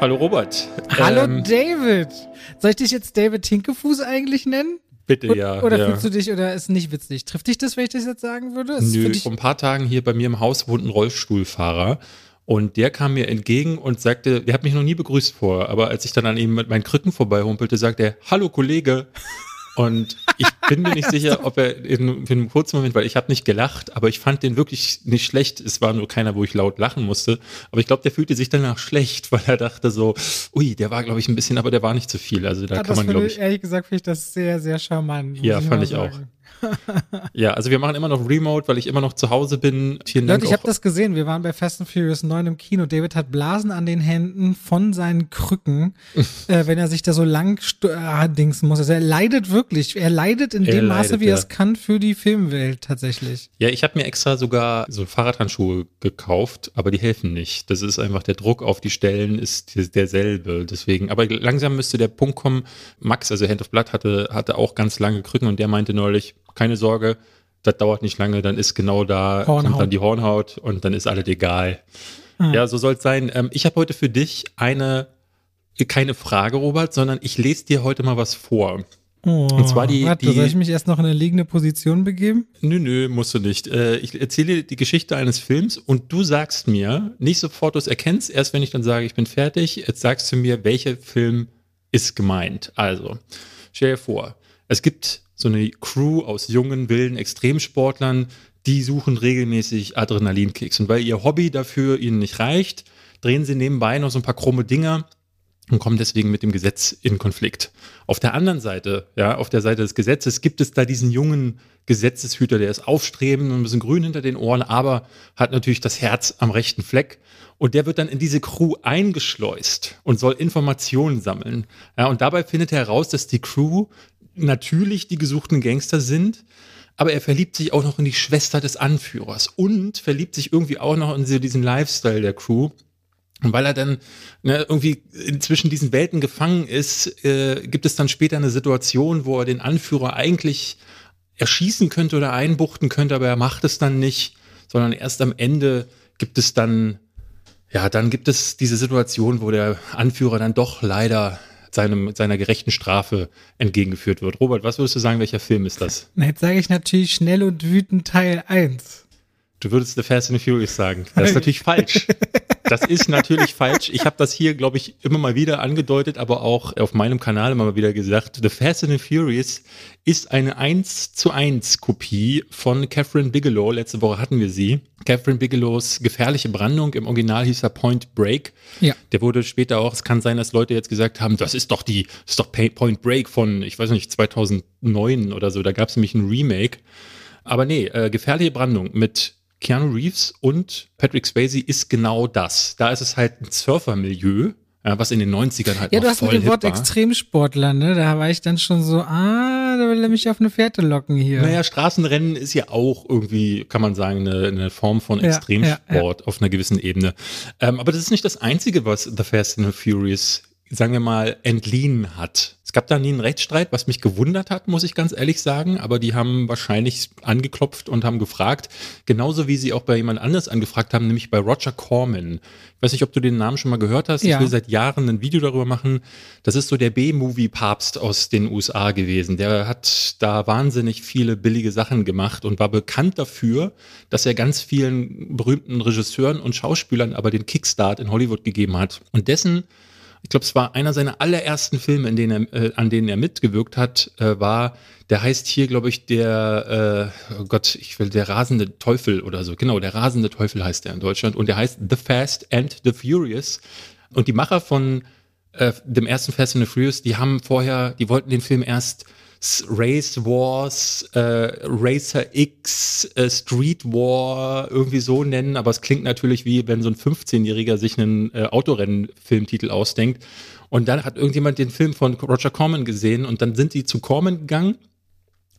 Hallo Robert. Hallo David. Soll ich dich jetzt David Hinkefuß eigentlich nennen? Bitte, und, ja. Oder fühlst du dich, oder ist nicht witzig? Trifft dich das, wenn ich das jetzt sagen würde? Ist Nö, vor ein paar Tagen hier bei mir im Haus wohnt ein Rollstuhlfahrer und der kam mir entgegen und sagte, der hat mich noch nie begrüßt vorher, aber als ich dann an ihm mit meinen Krücken vorbeihumpelte, sagte er, hallo Kollege. Und ich bin mir nicht sicher, ob er für einen kurzen Moment, weil ich habe nicht gelacht, aber ich fand den wirklich nicht schlecht. Es war nur keiner, wo ich laut lachen musste. Aber ich glaube, der fühlte sich danach schlecht, weil er dachte so, ui, der war, glaube ich, ein bisschen, aber der war nicht zu viel. Also da kann man, glaube ich... Ehrlich gesagt finde ich das sehr, sehr charmant. Ja, fand ich auch. Ja, also wir machen immer noch Remote, weil ich immer noch zu Hause bin. Vielen Dank. Leute, ich habe das gesehen. Wir waren bei Fast and Furious 9 im Kino. David hat Blasen an den Händen von seinen Krücken, wenn er sich da so lang dingsen muss. Also er leidet wirklich. Er leidet in dem Maße, wie er es kann für die Filmwelt tatsächlich. Ja, ich habe mir extra sogar so Fahrradhandschuhe gekauft, aber die helfen nicht. Das ist einfach, der Druck auf die Stellen ist derselbe. Deswegen, aber langsam müsste der Punkt kommen. Max, also Hand of Blood, hatte auch ganz lange Krücken und der meinte neulich, keine Sorge, das dauert nicht lange, dann ist genau da, kommt dann die Hornhaut und dann ist alles egal. Mhm. Ja, so soll es sein. Ich habe heute für dich keine Frage, Robert, sondern ich lese dir heute mal was vor. Oh, und zwar soll ich mich erst noch in eine liegende Position begeben? Nö, musst du nicht. Ich erzähle dir die Geschichte eines Films und du sagst mir, nicht sofort, du es erkennst, erst wenn ich dann sage, ich bin fertig, jetzt sagst du mir, welcher Film ist gemeint. Also, stell dir vor, es gibt so eine Crew aus jungen, wilden Extremsportlern, die suchen regelmäßig Adrenalinkicks. Und weil ihr Hobby dafür ihnen nicht reicht, drehen sie nebenbei noch so ein paar krumme Dinger und kommen deswegen mit dem Gesetz in Konflikt. Auf der anderen Seite, ja, auf der Seite des Gesetzes, gibt es da diesen jungen Gesetzeshüter, der ist aufstrebend und ein bisschen grün hinter den Ohren, aber hat natürlich das Herz am rechten Fleck. Und der wird dann in diese Crew eingeschleust und soll Informationen sammeln. Ja, und dabei findet er heraus, dass die Crew natürlich die gesuchten Gangster sind, aber er verliebt sich auch noch in die Schwester des Anführers und verliebt sich irgendwie auch noch in diesen Lifestyle der Crew. Und weil er dann irgendwie zwischen diesen Welten gefangen ist, gibt es dann später eine Situation, wo er den Anführer eigentlich erschießen könnte oder einbuchten könnte, aber er macht es dann nicht, sondern erst am Ende gibt es dann, ja, dann gibt es diese Situation, wo der Anführer dann doch leider seiner gerechten Strafe entgegengeführt wird. Robert, was würdest du sagen, welcher Film ist das? Na, jetzt sage ich natürlich Schnell und Wütend Teil 1. Du würdest The Fast and Furious sagen. Das ist natürlich falsch. Das ist natürlich falsch. Ich habe das hier, glaube ich, immer mal wieder angedeutet, aber auch auf meinem Kanal immer mal wieder gesagt, The Fast and Furious ist eine 1:1 Kopie von Catherine Bigelow. Letzte Woche hatten wir sie. Catherine Bigelows Gefährliche Brandung, im Original hieß er Point Break. Ja. Der wurde später auch, es kann sein, dass Leute jetzt gesagt haben, das ist doch Point Break von, ich weiß nicht, 2009 oder so. Da gab es nämlich ein Remake. Aber nee, Gefährliche Brandung mit Keanu Reeves und Patrick Swayze ist genau das. Da ist es halt ein Surfermilieu, was in den 90ern halt noch voll hip war. Ja, du hast mit dem Wort Extremsportler, ne? Da war ich dann schon so, da will er mich auf eine Fährte locken hier. Naja, Straßenrennen ist ja auch irgendwie, kann man sagen, eine Form von Extremsport auf einer gewissen Ebene. Aber das ist nicht das Einzige, was The Fast and the Furious, sagen wir mal, entliehen hat. Es gab da nie einen Rechtsstreit, was mich gewundert hat, muss ich ganz ehrlich sagen, aber die haben wahrscheinlich angeklopft und haben gefragt, genauso wie sie auch bei jemand anders angefragt haben, nämlich bei Roger Corman. Ich weiß nicht, ob du den Namen schon mal gehört hast, ja. Ich will seit Jahren ein Video darüber machen. Das ist so der B-Movie-Papst aus den USA gewesen. Der hat da wahnsinnig viele billige Sachen gemacht und war bekannt dafür, dass er ganz vielen berühmten Regisseuren und Schauspielern aber den Kickstart in Hollywood gegeben hat. Und dessen, ich glaube, es war einer seiner allerersten Filme, an denen er mitgewirkt hat, war, der heißt hier, glaube ich, der rasende Teufel oder so. Genau, der rasende Teufel heißt der in Deutschland und der heißt The Fast and the Furious. Und die Macher von dem ersten Fast and the Furious, die wollten den Film erst Race Wars, Racer X, Street War irgendwie so nennen, aber es klingt natürlich wie, wenn so ein 15-Jähriger sich einen Autorennen-Filmtitel ausdenkt. Und dann hat irgendjemand den Film von Roger Corman gesehen und dann sind die zu Corman gegangen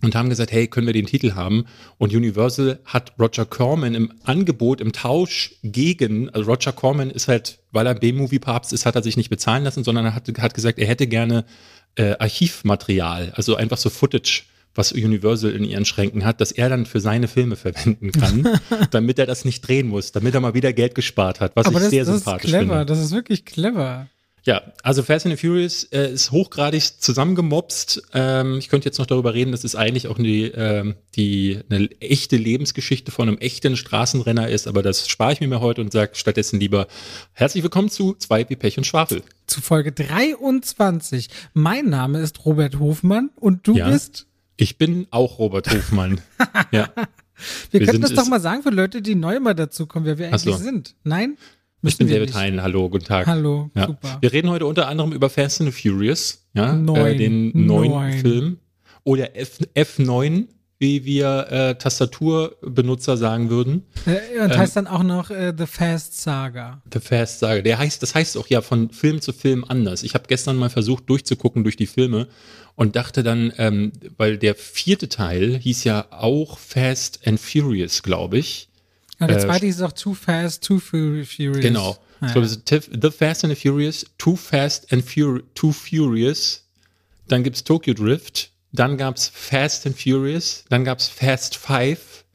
und haben gesagt, hey, können wir den Titel haben? Und Universal hat Roger Corman im Angebot, im Tausch gegen, also Roger Corman ist halt, weil er B-Movie-Papst ist, hat er sich nicht bezahlen lassen, sondern er hat gesagt, er hätte gerne Archivmaterial, also einfach so Footage, was Universal in ihren Schränken hat, dass er dann für seine Filme verwenden kann, damit er das nicht drehen muss, damit er mal wieder Geld gespart hat, was ich sehr sympathisch finde. Das ist clever, das ist wirklich clever. Ja, also Fast and Furious ist hochgradig zusammengemopst. Ich könnte jetzt noch darüber reden, dass es eigentlich auch eine echte Lebensgeschichte von einem echten Straßenrenner ist, aber das spare ich mir heute und sage stattdessen lieber herzlich willkommen zu 2 wie Pech und Schwafel. Zu Folge 23. Mein Name ist Robert Hofmann und du bist? Ich bin auch Robert Hofmann. Ja. Wir könnten das doch mal sagen für Leute, die neu mal dazukommen, wer wir eigentlich sind. Nein? Ich bin David Hein, hallo, guten Tag. Hallo, ja. Super. Wir reden heute unter anderem über Fast and Furious, ja, den neuen Film. Oder F9, wie wir Tastaturbenutzer sagen würden. Und heißt dann auch noch The Fast Saga. The Fast Saga, das heißt auch ja von Film zu Film anders. Ich habe gestern mal versucht durchzugucken durch die Filme und dachte dann, weil der 4. Teil hieß ja auch Fast and Furious, glaube ich. Ja, der 2. ist auch Too Fast, Too Furious. Genau. Ja. So, The Fast and the Furious, Too Furious. Dann gibt's Tokyo Drift. Dann gab's Fast and Furious. Dann gab's Fast 5.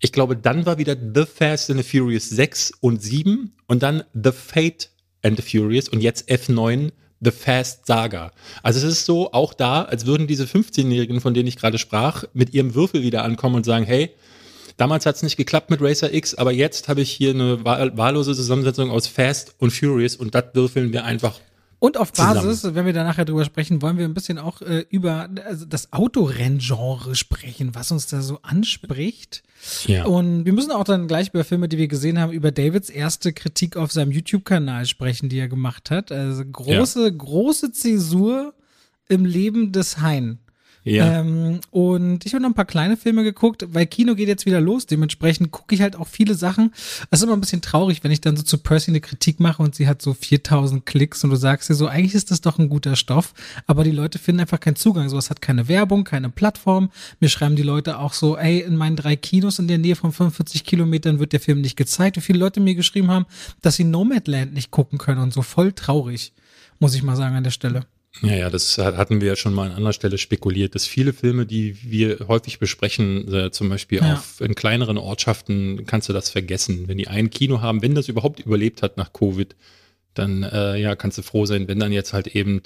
Ich glaube, dann war wieder The Fast and the Furious 6 und 7. Und dann The Fate and the Furious. Und jetzt F9, The Fast Saga. Also es ist so, auch da, als würden diese 15-Jährigen, von denen ich gerade sprach, mit ihrem Würfel wieder ankommen und sagen, hey, damals hat es nicht geklappt mit Racer X, aber jetzt habe ich hier eine wahllose Zusammensetzung aus Fast und Furious und das würfeln wir einfach und auf Basis, zusammen. Wenn wir da nachher drüber sprechen, wollen wir ein bisschen auch über das Autorenngenre sprechen, was uns da so anspricht. Ja. Und wir müssen auch dann gleich über Filme, die wir gesehen haben, über Davids erste Kritik auf seinem YouTube-Kanal sprechen, die er gemacht hat. Also große Zäsur im Leben des Hein. Ja. Und ich habe noch ein paar kleine Filme geguckt, weil Kino geht jetzt wieder los, dementsprechend gucke ich halt auch viele Sachen. Es ist immer ein bisschen traurig, wenn ich dann so zu Percy eine Kritik mache und sie hat so 4000 Klicks und du sagst dir so, eigentlich ist das doch ein guter Stoff, aber die Leute finden einfach keinen Zugang, sowas hat keine Werbung, keine Plattform. Mir schreiben die Leute auch so, ey, in meinen 3 Kinos in der Nähe von 45 Kilometern wird der Film nicht gezeigt. Wie viele Leute mir geschrieben haben, dass sie Nomadland nicht gucken können und so, voll traurig, muss ich mal sagen an der Stelle. Ja, das hatten wir ja schon mal an anderer Stelle spekuliert, dass viele Filme, die wir häufig besprechen, zum Beispiel in kleineren Ortschaften, kannst du das vergessen. Wenn die ein Kino haben, wenn das überhaupt überlebt hat nach Covid, dann kannst du froh sein, wenn dann jetzt halt eben,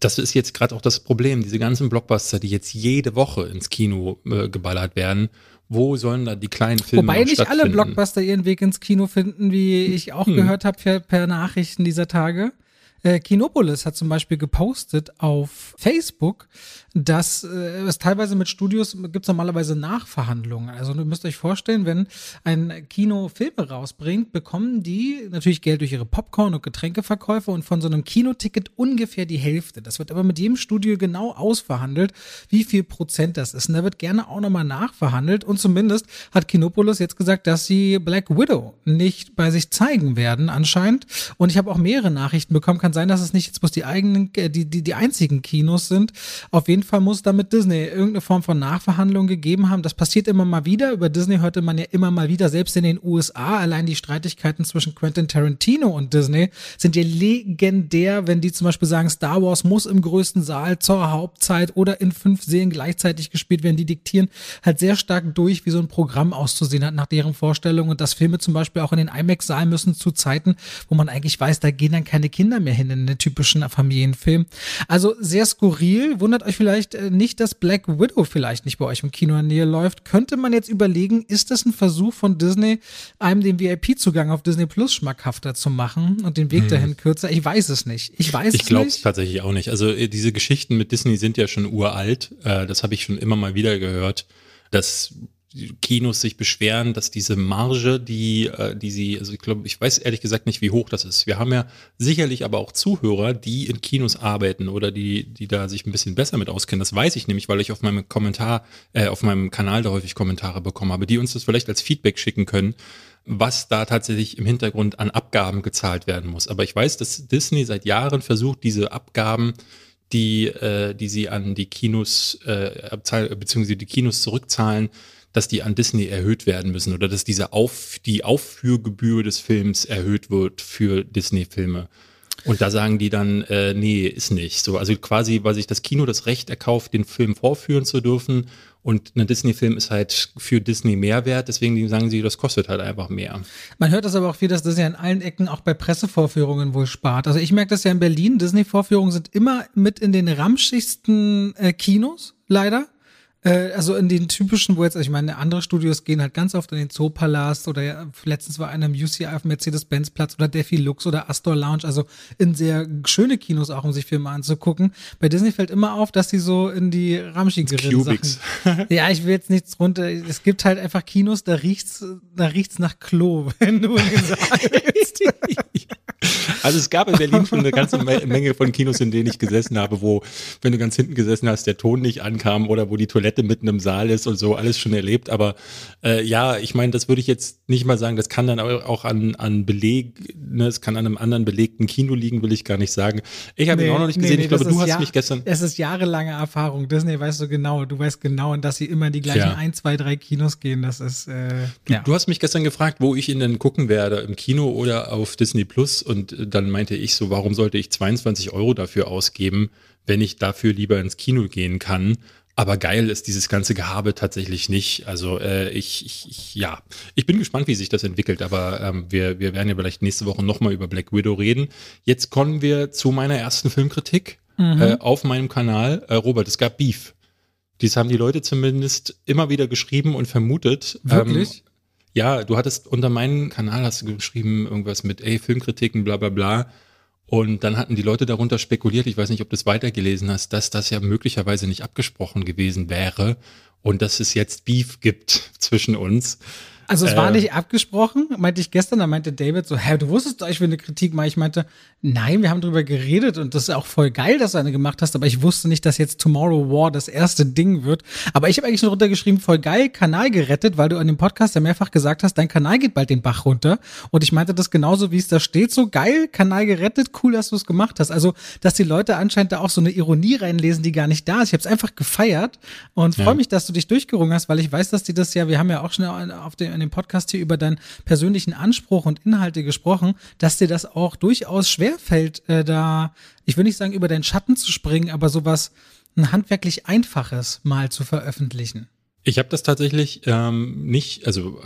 das ist jetzt gerade auch das Problem, diese ganzen Blockbuster, die jetzt jede Woche ins Kino geballert werden, wo sollen da die kleinen Filme stattfinden? Wobei nicht alle Blockbuster ihren Weg ins Kino finden, wie ich auch gehört habe per Nachrichten dieser Tage. Kinopolis hat zum Beispiel gepostet auf Facebook, dass es teilweise mit Studios gibt es normalerweise Nachverhandlungen. Also ihr müsst euch vorstellen, wenn ein Kino Filme rausbringt, bekommen die natürlich Geld durch ihre Popcorn- und Getränkeverkäufe und von so einem Kinoticket ungefähr die Hälfte. Das wird aber mit jedem Studio genau ausverhandelt, wie viel Prozent das ist. Und da wird gerne auch nochmal nachverhandelt. Und zumindest hat Kinopolis jetzt gesagt, dass sie Black Widow nicht bei sich zeigen werden anscheinend. Und ich habe auch mehrere Nachrichten bekommen, kann sein, dass es nicht jetzt bloß die einzigen Kinos sind. Auf jeden Fall muss damit Disney irgendeine Form von Nachverhandlung gegeben haben. Das passiert immer mal wieder. Über Disney hörte man ja immer mal wieder, selbst in den USA. Allein die Streitigkeiten zwischen Quentin Tarantino und Disney sind ja legendär, wenn die zum Beispiel sagen, Star Wars muss im größten Saal zur Hauptzeit oder in 5 Sälen gleichzeitig gespielt werden. Die diktieren halt sehr stark durch, wie so ein Programm auszusehen hat nach deren Vorstellung. Und dass Filme zum Beispiel auch in den IMAX-Saal müssen zu Zeiten, wo man eigentlich weiß, da gehen dann keine Kinder mehr hin in den typischen Familienfilm. Also sehr skurril. Wundert euch vielleicht nicht, dass Black Widow vielleicht nicht bei euch im Kino in der Nähe läuft. Könnte man jetzt überlegen, ist das ein Versuch von Disney, einem den VIP-Zugang auf Disney Plus schmackhafter zu machen und den Weg dahin kürzer? Ich weiß es nicht. Ich glaube es tatsächlich auch nicht. Also diese Geschichten mit Disney sind ja schon uralt. Das habe ich schon immer mal wieder gehört, dass Kinos sich beschweren, dass diese Marge, die sie, also ich weiß ehrlich gesagt nicht, wie hoch das ist. Wir haben ja sicherlich aber auch Zuhörer, die in Kinos arbeiten oder die da sich ein bisschen besser mit auskennen. Das weiß ich nämlich, weil ich auf meinem auf meinem Kanal da häufig Kommentare bekommen habe, die uns das vielleicht als Feedback schicken können, was da tatsächlich im Hintergrund an Abgaben gezahlt werden muss. Aber ich weiß, dass Disney seit Jahren versucht, diese Abgaben, die sie an die Kinos beziehungsweise die Kinos zurückzahlen, dass die an Disney erhöht werden müssen oder dass die Aufführgebühr des Films erhöht wird für Disney-Filme. Und da sagen die dann, nee, ist nicht. So, also quasi, weil sich das Kino das Recht erkauft, den Film vorführen zu dürfen. Und ein Disney-Film ist halt für Disney Mehrwert, deswegen sagen sie, das kostet halt einfach mehr. Man hört das aber auch viel, dass das ja in allen Ecken auch bei Pressevorführungen wohl spart. Also ich merke das ja in Berlin, Disney-Vorführungen sind immer mit in den ramschigsten Kinos, leider. Also in den typischen, wo jetzt, ich meine, andere Studios gehen halt ganz oft in den Zoopalast oder ja, letztens war einer im UCI auf Mercedes-Benz-Platz oder Defi Lux oder Astor Lounge, also in sehr schöne Kinos auch, um sich Filme anzugucken. Bei Disney fällt immer auf, dass die so in die ramschigeren Sachen. Ja, ich will jetzt nichts runter. Es gibt halt einfach Kinos, da riecht's nach Klo, wenn du gesagt Also es gab in Berlin schon eine ganze Menge von Kinos, in denen ich gesessen habe, wo, wenn du ganz hinten gesessen hast, der Ton nicht ankam oder wo die Toilette mitten im Saal ist und so, alles schon erlebt. Aber ja, ich meine, das würde ich jetzt nicht mal sagen, das kann dann auch an Beleg, ne, es kann an einem anderen belegten Kino liegen, will ich gar nicht sagen. Ich habe ihn auch noch nicht gesehen, ich glaube, du hast mich gestern... Es ist jahrelange Erfahrung, Disney weißt du weißt genau, dass sie immer die gleichen 1, 2, 3 Kinos gehen, das ist... Du hast mich gestern gefragt, wo ich ihn denn gucken werde, im Kino oder auf Disney Plus und dann meinte ich so, warum sollte ich 22 Euro dafür ausgeben, wenn ich dafür lieber ins Kino gehen kann? Aber geil ist dieses ganze Gehabe tatsächlich nicht. Also ich bin gespannt, wie sich das entwickelt. Aber wir werden ja vielleicht nächste Woche nochmal über Black Widow reden. Jetzt kommen wir zu meiner ersten Filmkritik auf meinem Kanal. Robert, es gab Beef. Dies haben die Leute zumindest immer wieder geschrieben und vermutet. Wirklich? Ja, du hattest unter meinem Kanal hast du geschrieben irgendwas mit, Filmkritiken, bla bla bla. Und dann hatten die Leute darunter spekuliert, ich weiß nicht, ob du es weitergelesen hast, dass das ja möglicherweise nicht abgesprochen gewesen wäre und dass es jetzt Beef gibt zwischen uns. Also es war nicht abgesprochen, meinte ich gestern, da meinte David so, hä, du wusstest doch, ich will eine Kritik machen. Ich meinte, nein, wir haben drüber geredet und das ist auch voll geil, dass du eine gemacht hast, aber ich wusste nicht, dass jetzt Tomorrow War das erste Ding wird. Aber ich habe eigentlich nur runtergeschrieben, voll geil, Kanal gerettet, weil du an dem Podcast ja mehrfach gesagt hast, dein Kanal geht bald den Bach runter. Und ich meinte das genauso, wie es da steht, so geil, Kanal gerettet, cool, dass du es gemacht hast. Also, dass die Leute anscheinend da auch so eine Ironie reinlesen, die gar nicht da ist. Ich habe es einfach gefeiert und freue mich, dass du dich durchgerungen hast, weil ich weiß, dass die das ja, wir haben ja auch schon auf den in dem Podcast hier über deinen persönlichen Anspruch und Inhalte gesprochen, dass dir das auch durchaus schwerfällt, da, ich will nicht sagen, über deinen Schatten zu springen, aber sowas ein handwerklich Einfaches mal zu veröffentlichen. Ich habe das tatsächlich nicht, also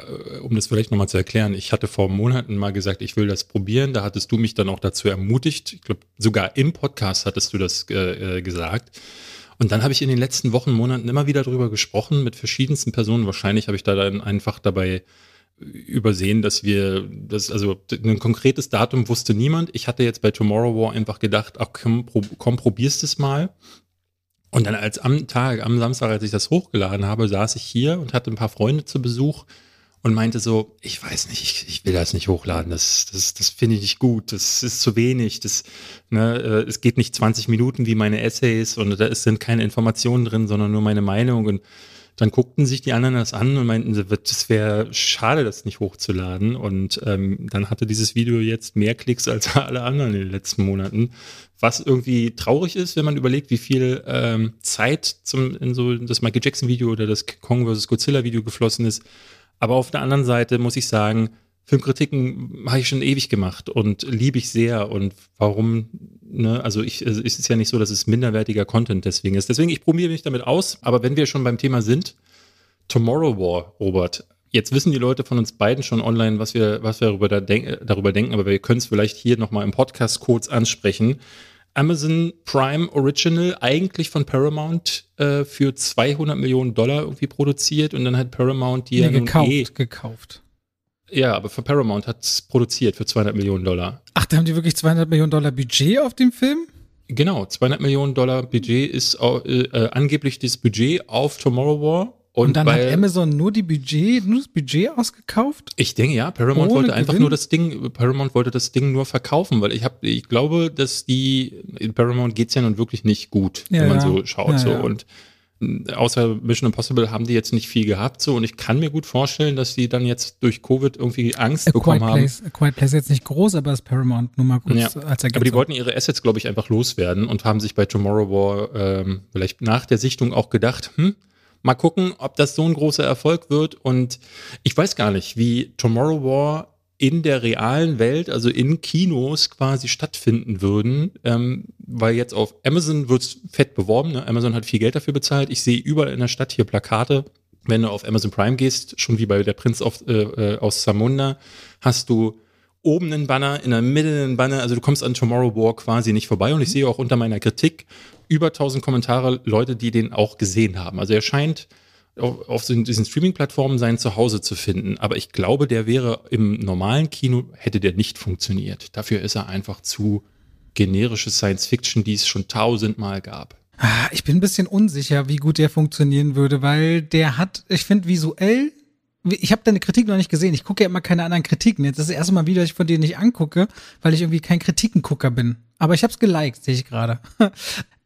um das vielleicht nochmal zu erklären, ich hatte vor Monaten mal gesagt, ich will das probieren, da hattest du mich dann auch dazu ermutigt, ich glaube sogar im Podcast hattest du das gesagt. Und dann habe ich in den letzten Wochen, Monaten immer wieder drüber gesprochen mit verschiedensten Personen. Wahrscheinlich habe ich da dann einfach dabei übersehen, dass wir das, also ein konkretes Datum wusste niemand. Ich hatte jetzt bei Tomorrow War einfach gedacht, ach komm, probierst es mal. Und dann am Samstag, als ich das hochgeladen habe, saß ich hier und hatte ein paar Freunde zu Besuch und meinte so, ich weiß nicht, ich will das nicht hochladen, das finde ich nicht gut, das ist zu wenig, es geht nicht 20 Minuten wie meine Essays und da sind keine Informationen drin, sondern nur meine Meinung. Und dann guckten sich die anderen das an und meinten, das wäre schade, das nicht hochzuladen. Und dann hatte dieses Video jetzt mehr Klicks als alle anderen in den letzten Monaten, was irgendwie traurig ist, wenn man überlegt, wie viel Zeit in so das Michael Jackson Video oder das Kong vs. Godzilla Video geflossen ist. Aber auf der anderen Seite muss ich sagen, Filmkritiken habe ich schon ewig gemacht und liebe ich sehr. Und warum, ne, also es ist ja nicht so, dass es minderwertiger Content deswegen ist. Deswegen, ich probiere mich damit aus. Aber wenn wir schon beim Thema sind, Tomorrow War, Robert. Jetzt wissen die Leute von uns beiden schon online, was wir darüber denken. Aber wir können es vielleicht hier nochmal im Podcast kurz ansprechen. Amazon Prime Original, eigentlich von Paramount, für $200 Millionen irgendwie produziert und dann hat Paramount die gekauft. Ja, aber für Paramount hat es produziert für $200 Millionen. Ach, da haben die wirklich $200 Millionen Budget auf dem Film? Genau, $200 Millionen Budget ist angeblich das Budget auf Tomorrow War. Und dann hat Amazon nur das Budget ausgekauft? Ich denke, ja, Paramount wollte einfach nur das Ding nur verkaufen, weil ich glaube, dass in Paramount geht's ja nun wirklich nicht gut, wenn man so schaut. Und außer Mission Impossible haben die jetzt nicht viel gehabt, so. Und ich kann mir gut vorstellen, dass die dann jetzt durch Covid irgendwie Angst bekommen haben. Quiet Place ist jetzt nicht groß, aber ist Paramount nur mal kurz als Ergänzung. Aber die wollten ihre Assets, glaube ich, einfach loswerden und haben sich bei Tomorrow War vielleicht nach der Sichtung auch gedacht, mal gucken, ob das so ein großer Erfolg wird. Und ich weiß gar nicht, wie Tomorrow War in der realen Welt, also in Kinos quasi stattfinden würden, weil jetzt auf Amazon wird es fett beworben, ne? Amazon hat viel Geld dafür bezahlt, ich sehe überall in der Stadt hier Plakate, wenn du auf Amazon Prime gehst, schon wie bei der Prinz aus Zamunda, hast du oben einen Banner, in der Mitte einen Banner, also du kommst an Tomorrow War quasi nicht vorbei und ich sehe auch unter meiner Kritik über 1000 Kommentare, Leute, die den auch gesehen haben. Also er scheint auf diesen Streaming-Plattformen sein Zuhause zu finden, aber ich glaube, der wäre im normalen Kino, hätte der nicht funktioniert. Dafür ist er einfach zu generische Science-Fiction, die es schon 1000-mal gab. Ich bin ein bisschen unsicher, wie gut der funktionieren würde, weil der hat, ich finde visuell, ich habe deine Kritik noch nicht gesehen. Ich gucke ja immer keine anderen Kritiken. Jetzt ist das erste Mal wieder, dass ich von denen nicht angucke, weil ich irgendwie kein Kritikengucker bin. Aber ich habe es geliked, sehe ich gerade.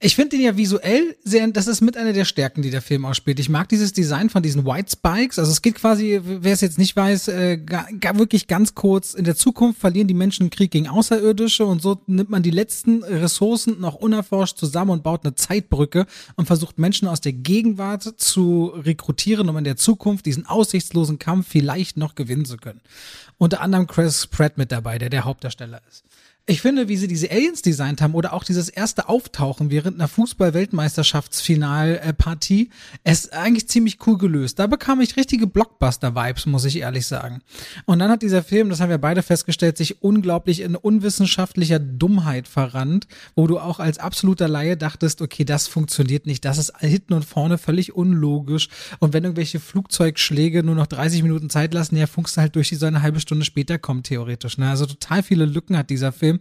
Ich finde den ja visuell sehr, das ist mit einer der Stärken, die der Film ausspielt. Ich mag dieses Design von diesen White Spikes. Also es geht quasi, wer es jetzt nicht weiß, wirklich ganz kurz. In der Zukunft verlieren die Menschen einen Krieg gegen Außerirdische und so nimmt man die letzten Ressourcen noch unerforscht zusammen und baut eine Zeitbrücke und versucht Menschen aus der Gegenwart zu rekrutieren, um in der Zukunft diesen aussichtslosen Kampf vielleicht noch gewinnen zu können. Unter anderem Chris Pratt mit dabei, der Hauptdarsteller ist. Ich finde, wie sie diese Aliens designt haben oder auch dieses erste Auftauchen während einer Fußball-Weltmeisterschaftsfinalpartie, ist eigentlich ziemlich cool gelöst. Da bekam ich richtige Blockbuster-Vibes, muss ich ehrlich sagen. Und dann hat dieser Film, das haben wir beide festgestellt, sich unglaublich in unwissenschaftlicher Dummheit verrannt, wo du auch als absoluter Laie dachtest, okay, das funktioniert nicht, das ist hinten und vorne völlig unlogisch und wenn irgendwelche Flugzeugschläge nur noch 30 Minuten Zeit lassen, ja, funkst du halt durch, die so eine halbe Stunde später kommen, theoretisch. Ne? Also total viele Lücken hat dieser Film.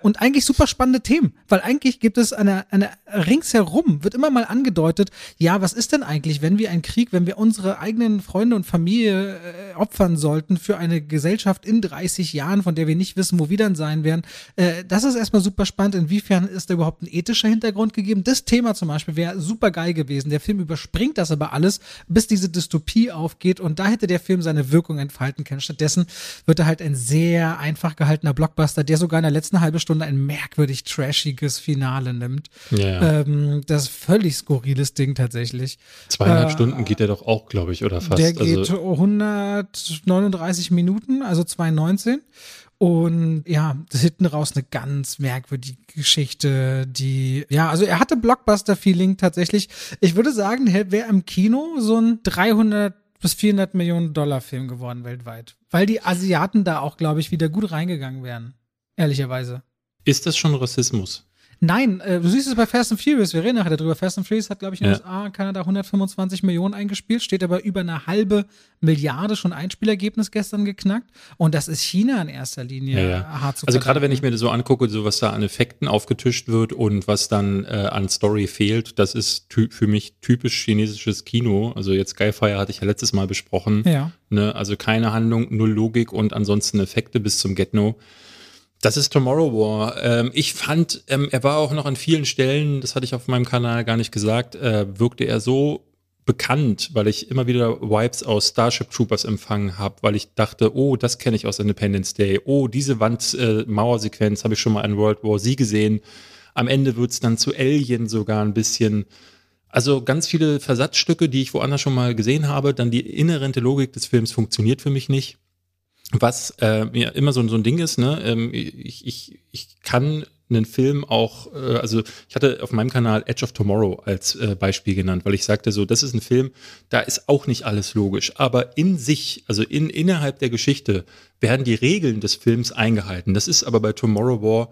Und eigentlich super spannende Themen, weil eigentlich gibt es eine ringsherum, wird immer mal angedeutet, ja, was ist denn eigentlich, wenn wir einen Krieg, wenn wir unsere eigenen Freunde und Familie opfern sollten für eine Gesellschaft in 30 Jahren, von der wir nicht wissen, wo wir dann sein werden. Das ist erstmal super spannend, inwiefern ist da überhaupt ein ethischer Hintergrund gegeben. Das Thema zum Beispiel wäre super geil gewesen. Der Film überspringt das aber alles, bis diese Dystopie aufgeht und da hätte der Film seine Wirkung entfalten können. Stattdessen wird er halt ein sehr einfach gehaltener Blockbuster, der sogar in der letzten halben Stunde ein merkwürdig trashiges Finale nimmt. Ja. Das ist völlig skurriles Ding tatsächlich. 2,5 Stunden geht der doch auch, glaube ich, oder fast. Der geht 139 Minuten, also 2,19. Und ja, das hinten raus eine ganz merkwürdige Geschichte, die, ja, also er hatte Blockbuster-Feeling tatsächlich. Ich würde sagen, wäre im Kino so ein 300-400 Millionen Dollar Film geworden weltweit. Weil die Asiaten da auch, glaube ich, wieder gut reingegangen wären. Ehrlicherweise. Ist das schon Rassismus? Nein, du siehst es bei Fast and Furious, wir reden nachher darüber. Fast and Furious hat, glaube ich, in den USA, Kanada 125 Millionen eingespielt, steht aber über eine halbe Milliarde schon Einspielergebnis gestern geknackt. Und das ist China in erster Linie hart zu verteidigen. Also gerade wenn ich mir das so angucke, so was da an Effekten aufgetischt wird und was dann an Story fehlt, das ist für mich typisch chinesisches Kino. Also jetzt Skyfire hatte ich ja letztes Mal besprochen. Ja. Ne? Also keine Handlung, null Logik und ansonsten Effekte bis zum Get-No. Das ist Tomorrow War. Ich fand, er war auch noch an vielen Stellen, das hatte ich auf meinem Kanal gar nicht gesagt, wirkte er so bekannt, weil ich immer wieder Vibes aus Starship Troopers empfangen habe, weil ich dachte, oh, das kenne ich aus Independence Day. Oh, diese Wandmauersequenz habe ich schon mal in World War Z gesehen. Am Ende wird es dann zu Alien sogar ein bisschen. Also ganz viele Versatzstücke, die ich woanders schon mal gesehen habe. Dann die inhärente Logik des Films funktioniert für mich nicht. Was ja immer so ein Ding ist, ne? Ich kann einen Film auch, also ich hatte auf meinem Kanal Edge of Tomorrow als Beispiel genannt, weil ich sagte so, das ist ein Film, da ist auch nicht alles logisch, aber in sich, also innerhalb der Geschichte werden die Regeln des Films eingehalten. Das ist aber bei Tomorrow War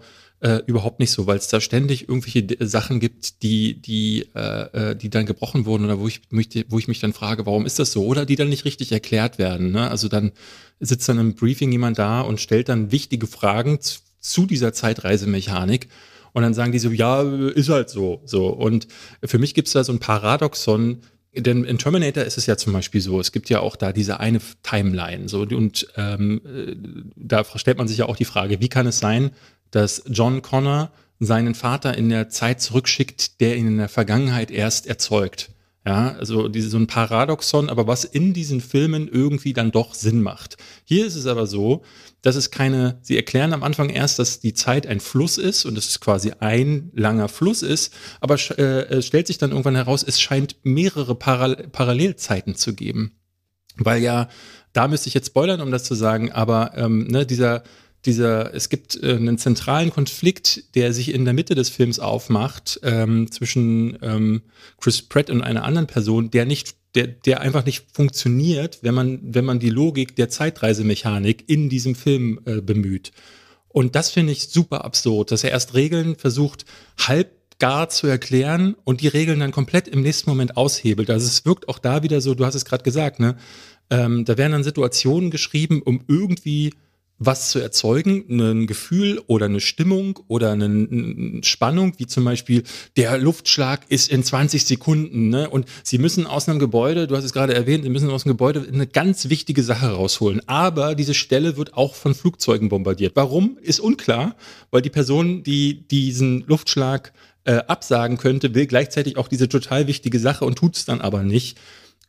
überhaupt nicht so, weil es da ständig irgendwelche Sachen gibt, die dann gebrochen wurden oder wo ich mich dann frage, warum ist das so? Oder die dann nicht richtig erklärt werden, ne? Also dann sitzt dann im Briefing jemand da und stellt dann wichtige Fragen zu dieser Zeitreisemechanik und dann sagen die so, ja, ist halt so. Und für mich gibt es da so ein Paradoxon, denn in Terminator ist es ja zum Beispiel so, es gibt ja auch da diese eine Timeline so und da stellt man sich ja auch die Frage, wie kann es sein, dass John Connor seinen Vater in der Zeit zurückschickt, der ihn in der Vergangenheit erst erzeugt. Ja, also so ein Paradoxon, aber was in diesen Filmen irgendwie dann doch Sinn macht. Hier ist es aber so, dass es sie erklären am Anfang erst, dass die Zeit ein Fluss ist und dass es quasi ein langer Fluss ist, aber es stellt sich dann irgendwann heraus, es scheint mehrere Parallelzeiten zu geben. Weil ja, da müsste ich jetzt spoilern, um das zu sagen, aber es gibt einen zentralen Konflikt, der sich in der Mitte des Films aufmacht, zwischen Chris Pratt und einer anderen Person, der einfach nicht funktioniert, wenn man die Logik der Zeitreisemechanik in diesem Film bemüht. Und das finde ich super absurd, dass er erst Regeln versucht, halbgar zu erklären und die Regeln dann komplett im nächsten Moment aushebelt. Also es wirkt auch da wieder so, du hast es gerade gesagt, ne? Da werden dann Situationen geschrieben, um irgendwie was zu erzeugen, ein Gefühl oder eine Stimmung oder eine Spannung, wie zum Beispiel der Luftschlag ist in 20 Sekunden, ne? Und sie müssen aus einem Gebäude, du hast es gerade erwähnt, sie müssen aus einem Gebäude eine ganz wichtige Sache rausholen, aber diese Stelle wird auch von Flugzeugen bombardiert. Warum? Ist unklar, weil die Person, die diesen Luftschlag absagen könnte, will gleichzeitig auch diese total wichtige Sache und tut es dann aber nicht.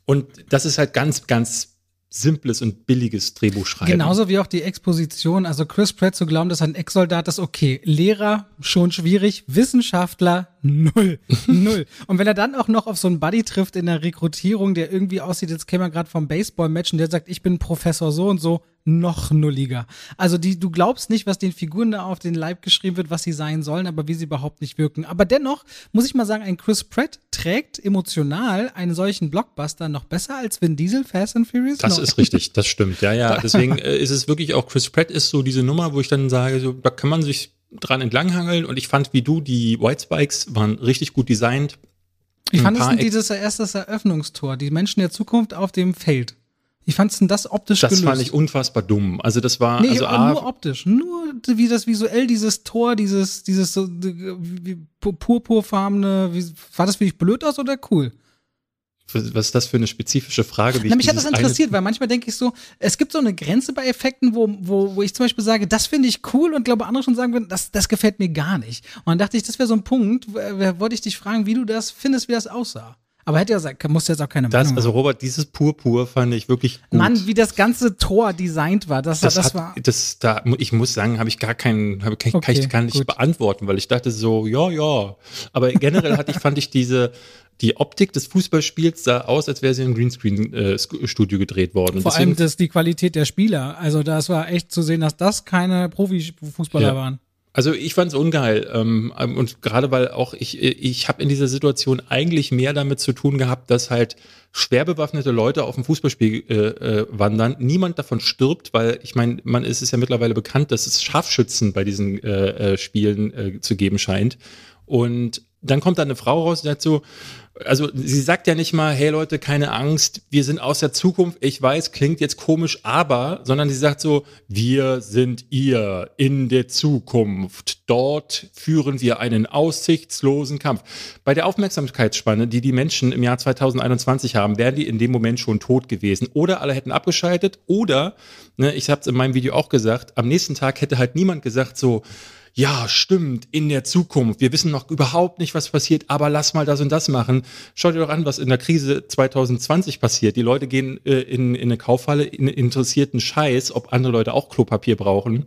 Und das ist halt ganz, ganz simples und billiges Drehbuch schreiben. Genauso wie auch die Exposition, also Chris Pratt zu glauben, dass ein Ex-Soldat ist, okay, Lehrer, schon schwierig, Wissenschaftler, null. Und wenn er dann auch noch auf so einen Buddy trifft in der Rekrutierung, der irgendwie aussieht, jetzt käme er gerade vom Baseball-Match und der sagt, ich bin Professor so und so, noch nulliger. Also du glaubst nicht, was den Figuren da auf den Leib geschrieben wird, was sie sein sollen, aber wie sie überhaupt nicht wirken. Aber dennoch muss ich mal sagen, ein Chris Pratt trägt emotional einen solchen Blockbuster noch besser als Vin Diesel, Fast and Furious. Das ist richtig, das stimmt. Ja, deswegen ist es wirklich auch, Chris Pratt ist so diese Nummer, wo ich dann sage, so, da kann man sich dran entlanghangeln, und ich fand, wie du, die White Spikes waren richtig gut designt. Ich fand es dieses erstes Eröffnungstor, die Menschen der Zukunft auf dem Feld. Ich fand es denn das optisch gelöst? Das fand ich unfassbar dumm. Also das war nur optisch, nur wie das visuell, dieses Tor, dieses so, purpurfarbene, war das wirklich blöd aus oder cool? Was ist das für eine spezifische Frage? Mich hat das interessiert, weil manchmal denke ich so, es gibt so eine Grenze bei Effekten, wo ich zum Beispiel sage, das finde ich cool, und glaube, andere schon sagen würden, das gefällt mir gar nicht. Und dann dachte ich, das wäre so ein Punkt, wollte ich dich fragen, wie du das findest, wie das aussah. Aber hätte ja musste jetzt auch keine Meinung haben. Also Robert, dieses Purpur fand ich wirklich gut. Mann, wie das ganze Tor designt war. Ich muss sagen, habe ich gar keinen, kann ich nicht beantworten, weil ich dachte so, ja. Aber generell fand ich die Optik des Fußballspiels sah aus, als wäre sie im Greenscreen-Studio gedreht worden. Vor allem die Qualität der Spieler. Also das war echt zu sehen, dass das keine Profifußballer waren. Also ich fand es ungeil. Und gerade weil auch ich habe in dieser Situation eigentlich mehr damit zu tun gehabt, dass halt schwer bewaffnete Leute auf dem Fußballspiel wandern. Niemand davon stirbt, weil ich meine, es ist ja mittlerweile bekannt, dass es Scharfschützen bei diesen Spielen zu geben scheint. Und dann kommt da eine Frau raus und sagt so, also sie sagt ja nicht mal, hey Leute, keine Angst, wir sind aus der Zukunft, ich weiß, klingt jetzt komisch, aber, sondern sie sagt so, wir sind ihr in der Zukunft, dort führen wir einen aussichtslosen Kampf. Bei der Aufmerksamkeitsspanne, die Menschen im Jahr 2021 haben, wären die in dem Moment schon tot gewesen, oder alle hätten abgeschaltet, oder, ich habe es in meinem Video auch gesagt, am nächsten Tag hätte halt niemand gesagt so, ja, stimmt, in der Zukunft, wir wissen noch überhaupt nicht, was passiert, aber lass mal das und das machen. Schau dir doch an, was in der Krise 2020 passiert. Die Leute gehen in eine Kaufhalle, in interessierten Scheiß, ob andere Leute auch Klopapier brauchen,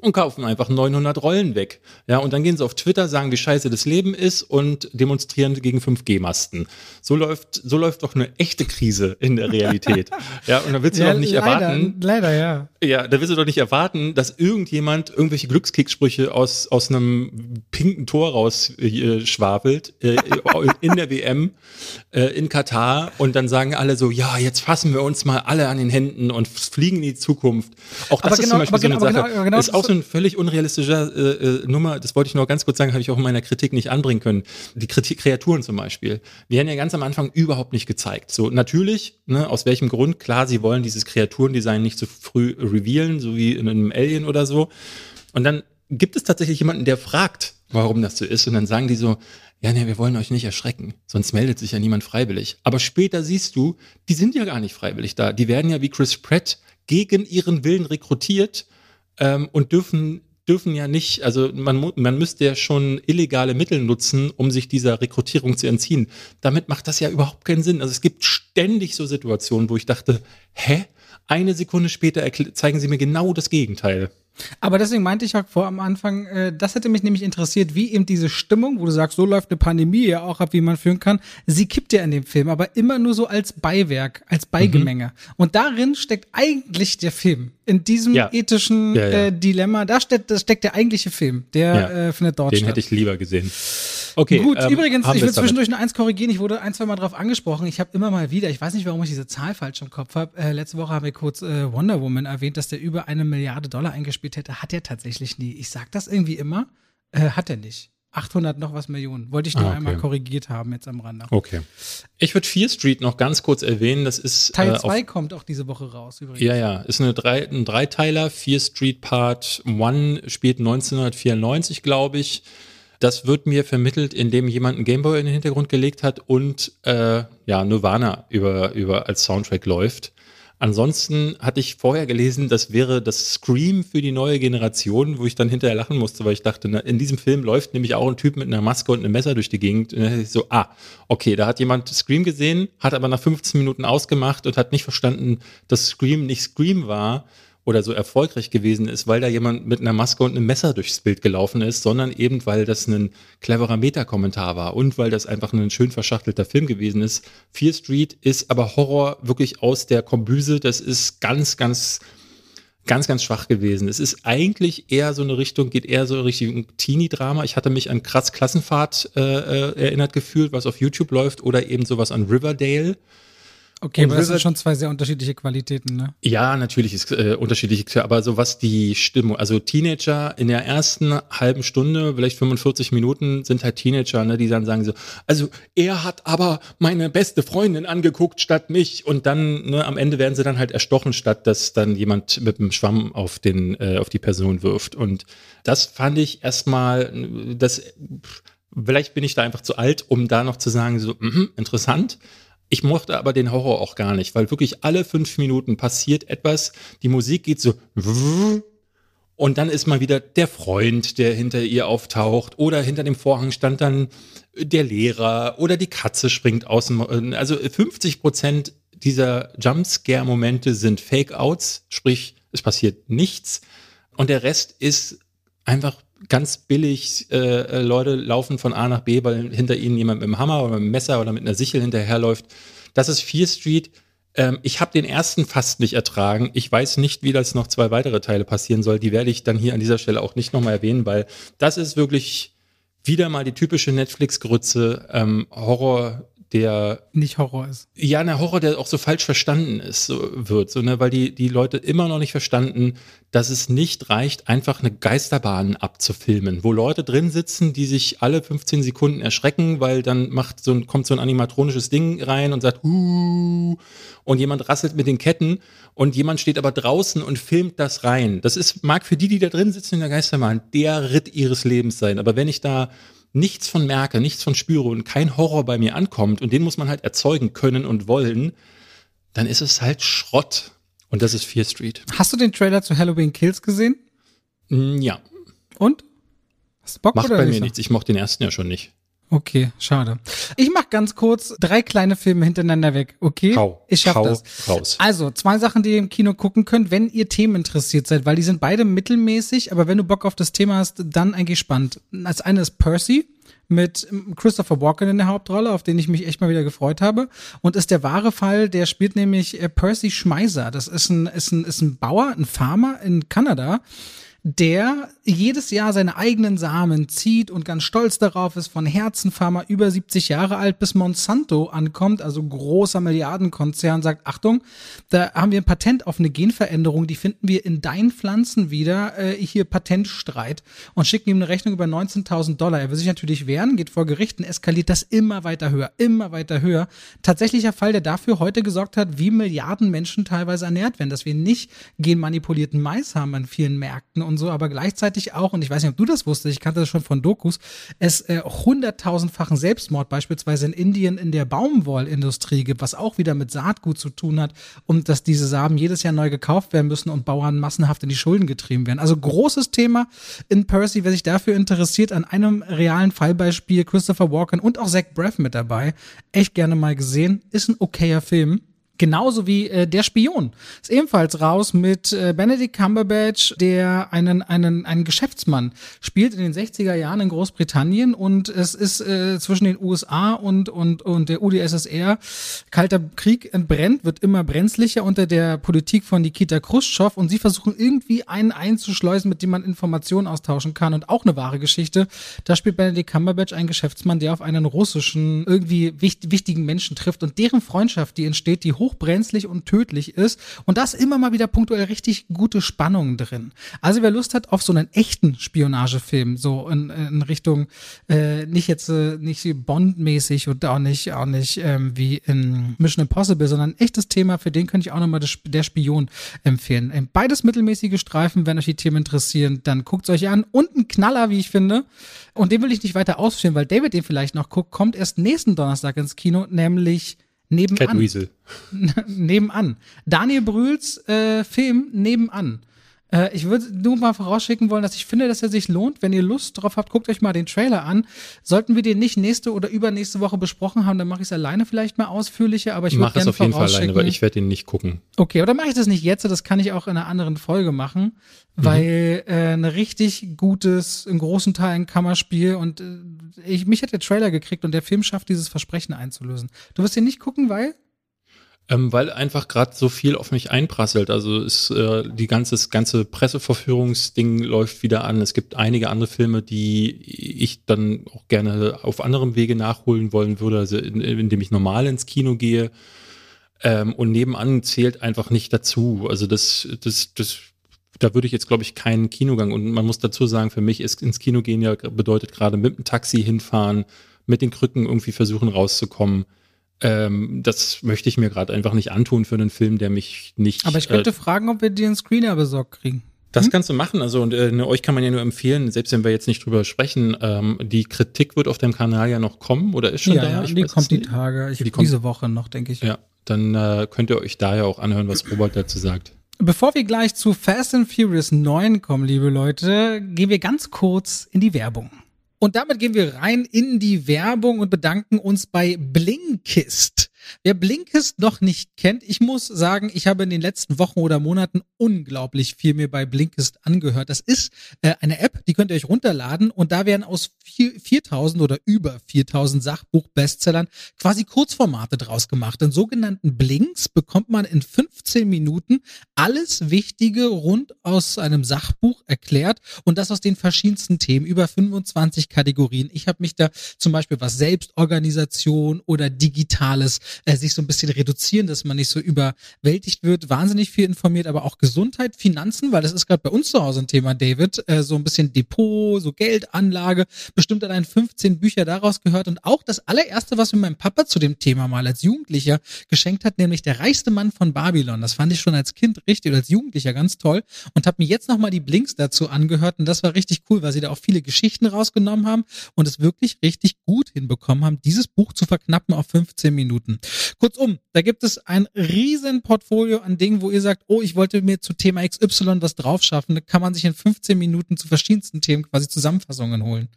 und kaufen einfach 900 Rollen weg. Ja, und dann gehen sie auf Twitter, sagen, wie scheiße das Leben ist, und demonstrieren gegen 5G-Masten. So läuft doch eine echte Krise in der Realität. Ja, und da willst du doch nicht erwarten. Leider, ja. Ja, da willst du doch nicht erwarten, dass irgendjemand irgendwelche Glückskicksprüche aus einem pinken Tor raus schwabelt in der WM in Katar, und dann sagen alle so, ja, jetzt fassen wir uns mal alle an den Händen und fliegen in die Zukunft. Auch das ist zum Beispiel so eine Sache. Genau, ist auch so eine völlig unrealistische Nummer, das wollte ich noch ganz kurz sagen, habe ich auch in meiner Kritik nicht anbringen können. Die Kreaturen zum Beispiel, werden ja ganz am Anfang überhaupt nicht gezeigt. So, natürlich, ne, aus welchem Grund, klar, sie wollen dieses Kreaturendesign nicht zu früh revealen, so wie in einem Alien oder so. Und dann gibt es tatsächlich jemanden, der fragt, warum das so ist, und dann sagen die so, ja, nee, wir wollen euch nicht erschrecken, sonst meldet sich ja niemand freiwillig. Aber später siehst du, die sind ja gar nicht freiwillig da. Die werden ja wie Chris Pratt gegen ihren Willen rekrutiert, und dürfen ja nicht, also man müsste ja schon illegale Mittel nutzen, um sich dieser Rekrutierung zu entziehen. Damit macht das ja überhaupt keinen Sinn. Also es gibt ständig so Situationen, wo ich dachte, eine Sekunde später zeigen sie mir genau das Gegenteil. Aber deswegen meinte ich auch vor am Anfang, das hätte mich nämlich interessiert, wie eben diese Stimmung, wo du sagst, so läuft eine Pandemie ja auch ab, wie man führen kann, sie kippt ja in dem Film, aber immer nur so als Beiwerk, als Beigemenge. Und darin steckt eigentlich der Film, in diesem ethischen Dilemma, da steckt der eigentliche Film, der findet dort statt. Den hätte ich lieber gesehen. Okay, gut, übrigens, ich will zwischendurch nur eins korrigieren, ich wurde ein, zwei Mal drauf angesprochen, ich habe immer mal wieder, ich weiß nicht, warum ich diese Zahl falsch im Kopf habe, letzte Woche habe ich kurz Wonder Woman erwähnt, dass der über $1 Milliarde eingespielt hätte, hat er tatsächlich nie. Ich sag das irgendwie immer, hat er nicht. 800 noch was Millionen. Wollte ich nur einmal korrigiert haben jetzt am Rande. Okay. Ich würde Fear Street noch ganz kurz erwähnen. Das ist Teil 2 kommt auch diese Woche raus übrigens. Ja, ja. Ist ein Dreiteiler. Fear Street Part 1 spielt 1994, glaube ich. Das wird mir vermittelt, indem jemand einen Gameboy in den Hintergrund gelegt hat und Nirvana über als Soundtrack läuft. Ansonsten hatte ich vorher gelesen, das wäre das Scream für die neue Generation, wo ich dann hinterher lachen musste, weil ich dachte, in diesem Film läuft nämlich auch ein Typ mit einer Maske und einem Messer durch die Gegend. Und dann dachte ich so, okay, da hat jemand Scream gesehen, hat aber nach 15 Minuten ausgemacht und hat nicht verstanden, dass Scream nicht Scream war oder so erfolgreich gewesen ist, weil da jemand mit einer Maske und einem Messer durchs Bild gelaufen ist, sondern eben, weil das ein cleverer Meta-Kommentar war und weil das einfach ein schön verschachtelter Film gewesen ist. Fear Street ist aber Horror wirklich aus der Kombüse, das ist ganz, ganz, ganz, ganz schwach gewesen. Es ist eigentlich eher so eine Richtung, geht eher so in Richtung Teenie-Drama. Ich hatte mich an Kratz Klassenfahrt erinnert gefühlt, was auf YouTube läuft, oder eben sowas an Riverdale. Okay, aber das sind schon zwei sehr unterschiedliche Qualitäten, ne? Ja, natürlich ist unterschiedlich, aber so was die Stimmung, also Teenager in der ersten halben Stunde, vielleicht 45 Minuten, sind halt Teenager, ne, die dann sagen so, also er hat aber meine beste Freundin angeguckt statt mich, und dann am Ende werden sie dann halt erstochen, statt dass dann jemand mit einem Schwamm auf den auf die Person wirft, und das fand ich erstmal, das vielleicht bin ich da einfach zu alt, um da noch zu sagen so, interessant. Ich mochte aber den Horror auch gar nicht, weil wirklich alle 5 Minuten passiert etwas, die Musik geht so und dann ist mal wieder der Freund, der hinter ihr auftaucht, oder hinter dem Vorhang stand dann der Lehrer oder die Katze springt außen. Also 50% dieser Jumpscare-Momente sind Fake-Outs, sprich es passiert nichts, und der Rest ist einfach ganz billig, Leute laufen von A nach B, weil hinter ihnen jemand mit einem Hammer oder mit einem Messer oder mit einer Sichel hinterherläuft. Das ist Fear Street. Ich habe den ersten fast nicht ertragen. Ich weiß nicht, wie das noch 2 weitere Teile passieren soll. Die werde ich dann hier an dieser Stelle auch nicht nochmal erwähnen, weil das ist wirklich wieder mal die typische Netflix-Grütze, Horror, der nicht Horror ist. Ja, ne, Horror, der auch so falsch verstanden ist, so wird, so, ne, weil die Leute immer noch nicht verstanden, dass es nicht reicht, einfach eine Geisterbahn abzufilmen, wo Leute drin sitzen, die sich alle 15 Sekunden erschrecken, weil dann kommt so ein animatronisches Ding rein und sagt, und jemand rasselt mit den Ketten und jemand steht aber draußen und filmt das rein. Das ist, mag für die da drin sitzen in der Geisterbahn, der Ritt ihres Lebens sein, aber wenn ich da nichts von merke, nichts von spüre und kein Horror bei mir ankommt, und den muss man halt erzeugen können und wollen, dann ist es halt Schrott. Und das ist Fear Street. Hast du den Trailer zu Halloween Kills gesehen? Ja. Und? Hast du Bock oder nicht? Macht bei mir nichts, ich mochte den ersten ja schon nicht. Okay, schade. Ich mach ganz kurz 3 kleine Filme hintereinander weg, okay? Ich schaff das. Raus. Also, 2 Sachen, die ihr im Kino gucken könnt, wenn ihr Themen interessiert seid, weil die sind beide mittelmäßig, aber wenn du Bock auf das Thema hast, dann eigentlich spannend. Als eine ist Percy mit Christopher Walken in der Hauptrolle, auf den ich mich echt mal wieder gefreut habe, und ist der wahre Fall, der spielt nämlich Percy Schmeiser. Das ist ein Bauer, ein Farmer in Kanada, der jedes Jahr seine eigenen Samen zieht und ganz stolz darauf ist, von Herzenfarmer über 70 Jahre alt bis Monsanto ankommt, also großer Milliardenkonzern, sagt, Achtung, da haben wir ein Patent auf eine Genveränderung, die finden wir in deinen Pflanzen wieder, hier Patentstreit, und schicken ihm eine Rechnung über $19.000. Er will sich natürlich wehren, geht vor Gerichten, eskaliert das immer weiter höher. Tatsächlicher Fall, der dafür heute gesorgt hat, wie Milliarden Menschen teilweise ernährt werden, dass wir nicht genmanipulierten Mais haben an vielen Märkten und so, aber gleichzeitig auch, und ich weiß nicht, ob du das wusstest, ich kannte das schon von Dokus, es 100.000-fachen Selbstmord beispielsweise in Indien in der Baumwollindustrie gibt, was auch wieder mit Saatgut zu tun hat, und dass diese Samen jedes Jahr neu gekauft werden müssen und Bauern massenhaft in die Schulden getrieben werden. Also großes Thema in Percy, wer sich dafür interessiert, an einem realen Fallbeispiel, Christopher Walken und auch Zach Braff mit dabei, echt gerne mal gesehen, ist ein okayer Film. Genauso wie Der Spion. Ist ebenfalls raus mit Benedict Cumberbatch, der einen Geschäftsmann spielt in den 60er Jahren in Großbritannien, und es ist zwischen den USA und der UdSSR kalter Krieg entbrennt, wird immer brenzlicher unter der Politik von Nikita Khrushchev, und sie versuchen irgendwie einen einzuschleusen, mit dem man Informationen austauschen kann, und auch eine wahre Geschichte. Da spielt Benedict Cumberbatch einen Geschäftsmann, der auf einen russischen, irgendwie wichtigen Menschen trifft, und deren Freundschaft, die entsteht, die hochbrenzlig und tödlich ist, und da ist immer mal wieder punktuell richtig gute Spannung drin. Also wer Lust hat auf so einen echten Spionagefilm, so in Richtung nicht Bond-mäßig und auch nicht wie in Mission Impossible, sondern ein echtes Thema, für den könnte ich auch nochmal Der Spion empfehlen. Beides mittelmäßige Streifen, wenn euch die Themen interessieren, dann guckt es euch an, und ein Knaller, wie ich finde, und den will ich nicht weiter ausführen, weil David den vielleicht noch guckt, kommt erst nächsten Donnerstag ins Kino, nämlich Nebenan. Daniel Brühls Film Nebenan. Ich würde nur mal vorausschicken wollen, dass ich finde, dass er sich lohnt. Wenn ihr Lust drauf habt, guckt euch mal den Trailer an. Sollten wir den nicht nächste oder übernächste Woche besprochen haben, dann mache ich es alleine vielleicht mal ausführlicher. Aber ich würde gerne vorausschicken. Mach es auf jeden Fall alleine, weil ich werde ihn nicht gucken. Okay, aber dann mache ich das nicht jetzt. Das kann ich auch in einer anderen Folge machen, weil ein richtig gutes, in großen Teilen Kammerspiel, und mich hat der Trailer gekriegt, und der Film schafft, dieses Versprechen einzulösen. Du wirst ihn nicht gucken, weil? Weil einfach gerade so viel auf mich einprasselt. Also ist das ganze Presseverführungsding läuft wieder an. Es gibt einige andere Filme, die ich dann auch gerne auf anderem Wege nachholen wollen würde, also indem ich normal ins Kino gehe. Und Nebenan zählt einfach nicht dazu. Also da würde ich jetzt, glaube ich, keinen Kinogang. Und man muss dazu sagen, für mich ist ins Kino gehen ja bedeutet gerade mit dem Taxi hinfahren, mit den Krücken irgendwie versuchen rauszukommen. Das möchte ich mir gerade einfach nicht antun für einen Film, der mich nicht. Aber ich könnte fragen, ob wir dir einen Screener besorgt kriegen. Das kannst du machen. Also, und euch kann man ja nur empfehlen, selbst wenn wir jetzt nicht drüber sprechen, die Kritik wird auf deinem Kanal ja noch kommen, oder ist schon da? Ja, die kommt die Tage. Diese Woche noch, denke ich. Ja, dann könnt ihr euch da ja auch anhören, was Robert dazu sagt. Bevor wir gleich zu Fast and Furious 9 kommen, liebe Leute, gehen wir ganz kurz in die Werbung. Und damit gehen wir rein in die Werbung und bedanken uns bei Blinkist. Wer Blinkist noch nicht kennt, ich muss sagen, ich habe in den letzten Wochen oder Monaten unglaublich viel mir bei Blinkist angehört. Das ist eine App, die könnt ihr euch runterladen, und da werden aus 4.000 oder über 4.000 Sachbuch-Bestsellern quasi Kurzformate draus gemacht. In sogenannten Blinks bekommt man in 15 Minuten alles Wichtige rund aus einem Sachbuch erklärt, und das aus den verschiedensten Themen, über 25 Kategorien. Ich habe mich da zum Beispiel, was Selbstorganisation oder Digitales sich so ein bisschen reduzieren, dass man nicht so überwältigt wird, wahnsinnig viel informiert, aber auch Gesundheit, Finanzen, weil das ist gerade bei uns zu Hause ein Thema, David, so ein bisschen Depot, so Geldanlage, bestimmt allein 15 Bücher daraus gehört, und auch das allererste, was mir mein Papa zu dem Thema mal als Jugendlicher geschenkt hat, nämlich Der reichste Mann von Babylon. Das fand ich schon als Kind richtig oder als Jugendlicher ganz toll, und habe mir jetzt nochmal die Blinks dazu angehört, und das war richtig cool, weil sie da auch viele Geschichten rausgenommen haben und es wirklich richtig gut hinbekommen haben, dieses Buch zu verknappen auf 15 Minuten. Kurzum, da gibt es ein riesen Portfolio an Dingen, wo ihr sagt, oh, ich wollte mir zu Thema XY was drauf schaffen. Da kann man sich in 15 Minuten zu verschiedensten Themen quasi Zusammenfassungen holen.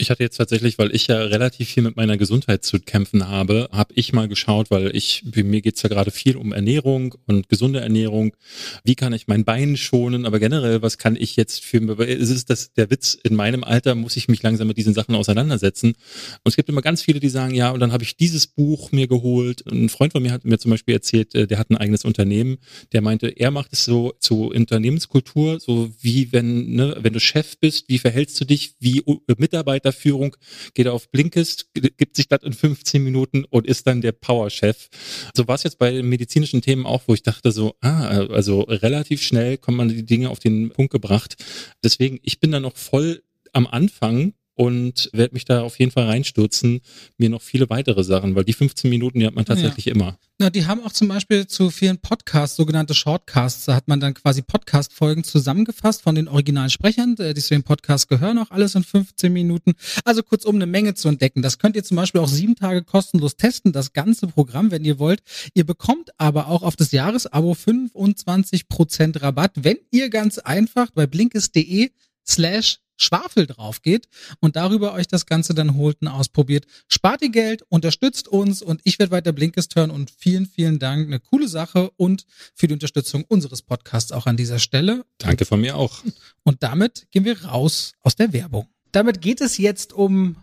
Ich hatte jetzt tatsächlich, weil ich ja relativ viel mit meiner Gesundheit zu kämpfen habe, habe ich mal geschaut, weil mir geht's ja gerade viel um Ernährung und gesunde Ernährung. Wie kann ich mein Bein schonen? Aber generell, was kann ich jetzt der Witz, in meinem Alter muss ich mich langsam mit diesen Sachen auseinandersetzen. Und es gibt immer ganz viele, die sagen, ja, und dann habe ich dieses Buch mir geholt. Ein Freund von mir hat mir zum Beispiel erzählt, der hat ein eigenes Unternehmen. Der meinte, er macht es so zu Unternehmenskultur, so wie wenn du Chef bist, wie verhältst du dich, wie Mitarbeiter Führung, geht er auf Blinkist, gibt sich das in 15 Minuten und ist dann der Powerchef. So war es jetzt bei medizinischen Themen auch, wo ich dachte so, also relativ schnell kommt man die Dinge auf den Punkt gebracht. Deswegen, ich bin da noch voll am Anfang und werde mich da auf jeden Fall reinstürzen, mir noch viele weitere Sachen, weil die 15 Minuten, die hat man tatsächlich immer. Na, die haben auch zum Beispiel zu vielen Podcasts, sogenannte Shortcasts, da hat man dann quasi Podcast-Folgen zusammengefasst von den originalen Sprechern, die zu den Podcasts gehören, auch alles in 15 Minuten. Also kurzum, eine Menge zu entdecken. Das könnt ihr zum Beispiel auch 7 Tage kostenlos testen, das ganze Programm, wenn ihr wollt. Ihr bekommt aber auch auf das Jahresabo 25% Rabatt, wenn ihr ganz einfach bei blinkist.de Schwafel drauf geht und darüber euch das Ganze dann holt und ausprobiert. Spart ihr Geld, unterstützt uns und ich werde weiter Blinkist hören und vielen, vielen Dank. Eine coole Sache und für die Unterstützung unseres Podcasts auch an dieser Stelle. Danke von mir auch. Und damit gehen wir raus aus der Werbung. Damit geht es jetzt um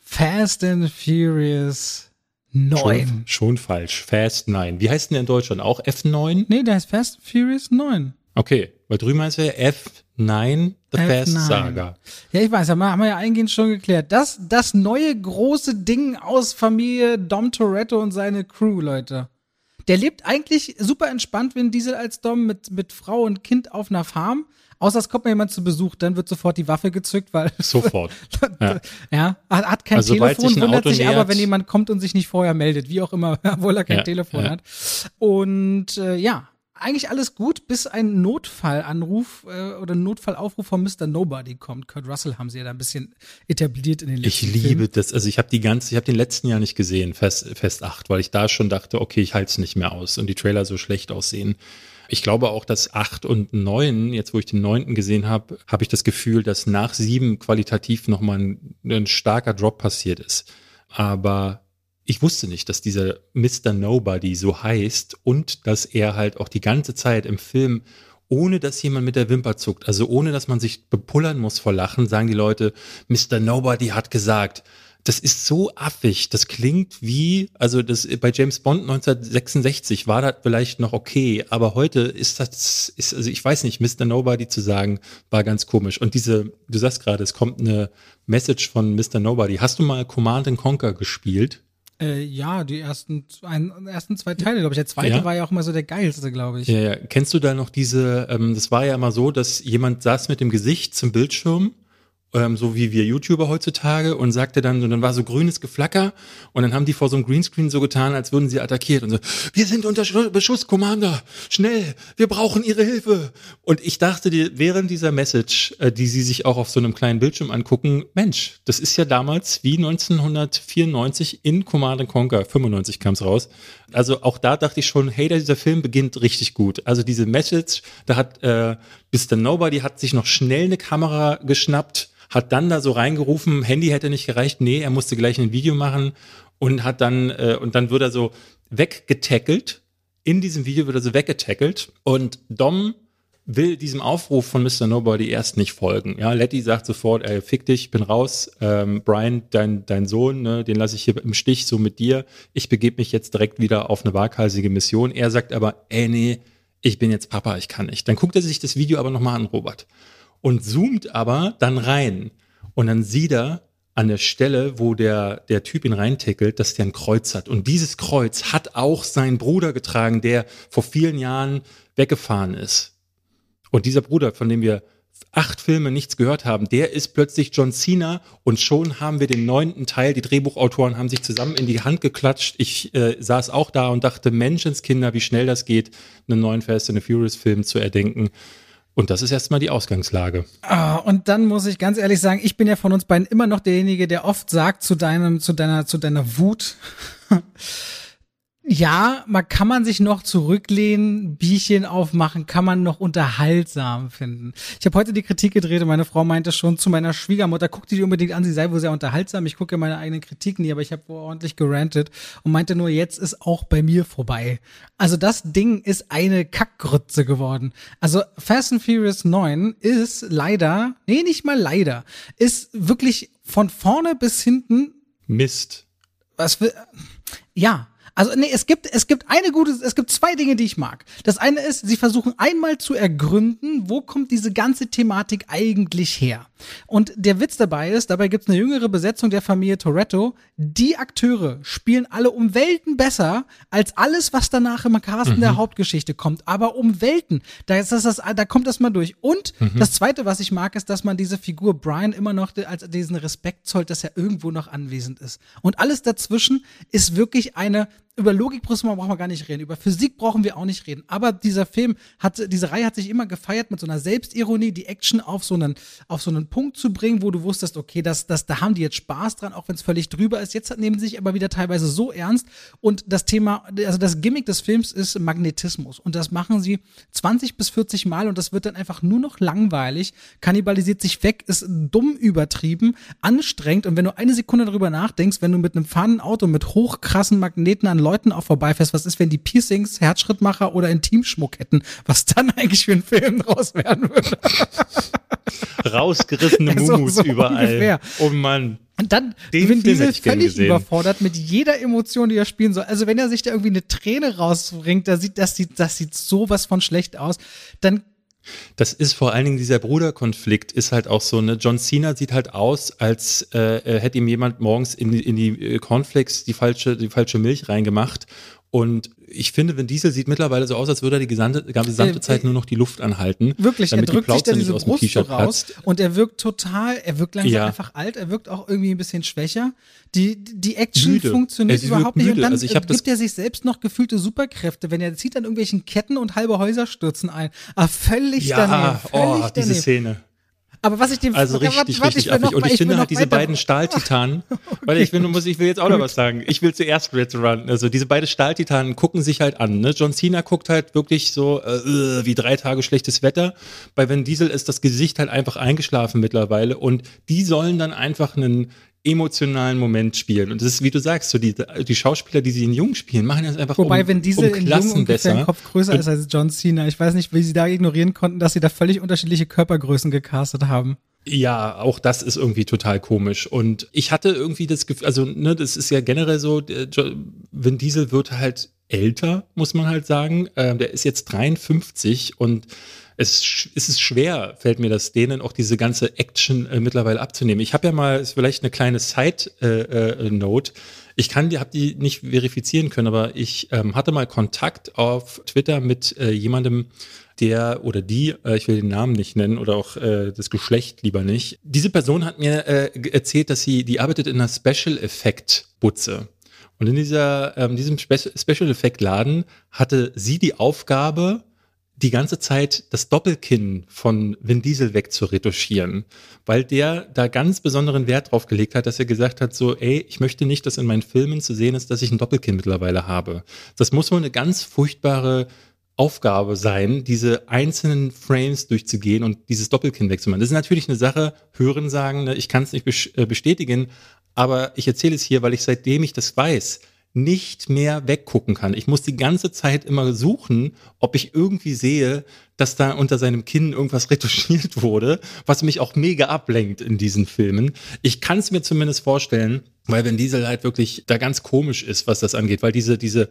Fast and Furious 9. Schon falsch. Fast 9. Wie heißt denn der in Deutschland? Auch F9? Nee, der heißt Fast and Furious 9. Okay, weil drüben heißt er F9, The Fast Saga. Ja, ich weiß, haben wir ja eingehend schon geklärt. Das neue große Ding aus Familie Dom Toretto und seine Crew, Leute. Der lebt eigentlich super entspannt, Vin Diesel als Dom mit Frau und Kind auf einer Farm. Außer es kommt mir jemand zu Besuch, dann wird sofort die Waffe gezückt, weil sofort. ja, hat kein Telefon, wundert sich aber, wenn jemand kommt und sich nicht vorher meldet, wie auch immer, obwohl er kein Telefon hat. Und eigentlich alles gut, bis ein Notfallanruf oder Notfallaufruf von Mr. Nobody kommt. Kurt Russell haben sie ja da ein bisschen etabliert in den letzten Jahren. Ich liebe das. Also ich habe den letzten Jahr nicht gesehen, Fast 8, weil ich da schon dachte, okay, ich halte es nicht mehr aus und die Trailer so schlecht aussehen. Ich glaube auch, dass 8 und 9, jetzt wo ich den 9. gesehen habe, habe ich das Gefühl, dass nach 7 qualitativ nochmal ein starker Drop passiert ist. Aber ich wusste nicht, dass dieser Mr. Nobody so heißt und dass er halt auch die ganze Zeit im Film, ohne dass jemand mit der Wimper zuckt, also ohne dass man sich bepullern muss vor Lachen, sagen die Leute, Mr. Nobody hat gesagt. Das ist so affig, das klingt wie, also das bei James Bond 1966 war das vielleicht noch okay, aber heute ist also ich weiß nicht, Mr. Nobody zu sagen, war ganz komisch. Und du sagst gerade, es kommt eine Message von Mr. Nobody. Hast du mal Command & Conquer gespielt? Ja, die ersten zwei Teile, glaube ich. Der zweite war ja auch immer so der geilste, glaube ich. Ja. Kennst du da noch diese, das war ja immer so, dass jemand saß mit dem Gesicht zum Bildschirm, so wie wir YouTuber heutzutage, und sagte dann, und dann war so grünes Geflacker und dann haben die vor so einem Greenscreen so getan, als würden sie attackiert und so, wir sind unter Beschuss, Commander, schnell, wir brauchen ihre Hilfe. Und ich dachte dir, während dieser Message, die sie sich auch auf so einem kleinen Bildschirm angucken, Mensch, das ist ja damals wie 1994 in Command & Conquer, 95 kam es raus. Also auch da dachte ich schon, hey, dieser Film beginnt richtig gut. Also diese Message, da hat Mr. Nobody hat sich noch schnell eine Kamera geschnappt, hat dann da so reingerufen, Handy hätte nicht gereicht, nee, er musste gleich ein Video machen und hat dann, und dann wird er so weggetackelt, in diesem Video wird er so weggetackelt und Dom will diesem Aufruf von Mr. Nobody erst nicht folgen. Ja, Letty sagt sofort, ey, fick dich, bin raus, Brian, dein Sohn, ne, den lasse ich hier im Stich, so mit dir, ich begebe mich jetzt direkt wieder auf eine waghalsige Mission. Er sagt aber, ey, nee, ich bin jetzt Papa, ich kann nicht. Dann guckt er sich das Video aber nochmal an, Robert. Und zoomt aber dann rein. Und dann sieht er an der Stelle, wo der Typ ihn reintickelt, dass der ein Kreuz hat. Und dieses Kreuz hat auch sein Bruder getragen, der vor vielen Jahren weggefahren ist. Und dieser Bruder, von dem wir 8 Filme nichts gehört haben, der ist plötzlich John Cena und schon haben wir den 9. Teil. Die Drehbuchautoren haben sich zusammen in die Hand geklatscht. Ich saß auch da und dachte, Menschenskinder, wie schnell das geht, einen neuen Fast and Furious Film zu erdenken. Und das ist erstmal die Ausgangslage. Und dann muss ich ganz ehrlich sagen, ich bin ja von uns beiden immer noch derjenige, der oft sagt zu deiner Wut, ja, kann man sich noch zurücklehnen, Bierchen aufmachen, kann man noch unterhaltsam finden. Ich habe heute die Kritik gedreht und meine Frau meinte schon zu meiner Schwiegermutter, guck die unbedingt an, sie sei wohl sehr unterhaltsam. Ich gucke meine eigenen Kritiken nie, aber ich habe ordentlich gerantet und meinte nur, jetzt ist auch bei mir vorbei. Also das Ding ist eine Kackgrütze geworden. Also Fast and Furious 9 ist leider, nee, nicht mal leider, ist wirklich von vorne bis hinten Mist. Also, nee, es gibt 2 Dinge, die ich mag. Das eine ist, sie versuchen einmal zu ergründen, wo kommt diese ganze Thematik eigentlich her. Und der Witz dabei ist, dabei gibt's eine jüngere Besetzung der Familie Toretto. Die Akteure spielen alle um Welten besser als alles, was danach im Cast der Hauptgeschichte kommt. Aber um Welten, da kommt das mal durch. Und das Zweite, was ich mag, ist, dass man diese Figur Brian immer noch als diesen Respekt zollt, dass er irgendwo noch anwesend ist. Und alles dazwischen ist wirklich eine über Logik brauchen wir gar nicht reden, über Physik brauchen wir auch nicht reden, aber dieser Film hat, diese Reihe hat sich immer gefeiert, mit so einer Selbstironie die Action auf so einen Punkt zu bringen, wo du wusstest, okay, da haben die jetzt Spaß dran, auch wenn es völlig drüber ist. Jetzt nehmen sie sich aber wieder teilweise so ernst, und das Thema, also das Gimmick des Films ist Magnetismus, und das machen sie 20 bis 40 Mal und das wird dann einfach nur noch langweilig, kannibalisiert sich weg, ist dumm übertrieben, anstrengend, und wenn du eine Sekunde darüber nachdenkst, wenn du mit einem fahrenden Auto mit hochkrassen Magneten an Leuten auch vorbeifährst, was ist, wenn die Piercings, Herzschrittmacher oder Intimschmuck hätten, was dann eigentlich für ein Film draus werden würde. Rausgerissene Mumus so überall. Ungefähr. Oh Mann. Und dann Vin Diesel völlig überfordert mit jeder Emotion, die er spielen soll. Also wenn er sich da irgendwie eine Träne rausbringt, das sieht sowas von schlecht aus, dann. Das ist vor allen Dingen, dieser Bruderkonflikt ist halt auch so, ne? John Cena sieht halt aus, als hätte ihm jemand morgens in die Cornflakes die falsche Milch reingemacht. Und ich finde, Vin Diesel sieht mittlerweile so aus, als würde er die gesamte Zeit nur noch die Luft anhalten. Wirklich, damit er drückt sich da diese Brust raus und er wirkt langsam einfach alt, er wirkt auch irgendwie ein bisschen schwächer. Die Action funktioniert überhaupt nicht. Und dann gibt er sich selbst noch gefühlte Superkräfte, wenn er zieht an irgendwelchen Ketten und halbe Häuser stürzen ein. Ah, völlig daneben. Diese Szene. Aber was ich dem... Also richtig affig. Und ich finde halt diese beiden Stahltitanen, weil ich will jetzt auch noch was sagen. Ich will zuerst Red Run. Also diese beiden Stahltitanen gucken sich halt an. Ne? John Cena guckt halt wirklich so wie 3 Tage schlechtes Wetter. Bei Vin Diesel ist das Gesicht halt einfach eingeschlafen mittlerweile. Und die sollen dann einfach einen emotionalen Moment spielen. Und das ist, wie du sagst, so die Schauspieler, die sie in Jung spielen, machen das einfach Wobei, wenn diese in Jung besser. Den Kopf größer ist als John Cena. Ich weiß nicht, wie sie da ignorieren konnten, dass sie da völlig unterschiedliche Körpergrößen gecastet haben. Ja, auch das ist irgendwie total komisch. Und ich hatte irgendwie das Gefühl, also ne, das ist ja generell so, Vin Diesel wird halt älter, muss man halt sagen. Der ist jetzt 53 und es ist schwer, fällt mir das, denen auch diese ganze Action mittlerweile abzunehmen. Ich habe ja mal, ist vielleicht eine kleine Side-Note. Ich habe die nicht verifizieren können, aber ich hatte mal Kontakt auf Twitter mit jemandem, der oder die, ich will den Namen nicht nennen oder auch das Geschlecht lieber nicht. Diese Person hat mir erzählt, dass die arbeitet in einer Special-Effekt-Butze. Und in diesem Special-Effekt-Laden hatte sie die Aufgabe, die ganze Zeit das Doppelkinn von Vin Diesel wegzuretuschieren, weil der da ganz besonderen Wert drauf gelegt hat, dass er gesagt hat, so, ey, ich möchte nicht, dass in meinen Filmen zu sehen ist, dass ich ein Doppelkinn mittlerweile habe. Das muss wohl eine ganz furchtbare Aufgabe sein, diese einzelnen Frames durchzugehen und dieses Doppelkinn wegzumachen. Das ist natürlich eine Sache, Hörensagen, ich kann es nicht bestätigen, aber ich erzähle es hier, weil ich, seitdem ich das weiß, nicht mehr weggucken kann. Ich muss die ganze Zeit immer suchen, ob ich irgendwie sehe, dass da unter seinem Kinn irgendwas retuschiert wurde, was mich auch mega ablenkt in diesen Filmen. Ich kann es mir zumindest vorstellen, weil Vin Diesel halt wirklich da ganz komisch ist, was das angeht, weil diese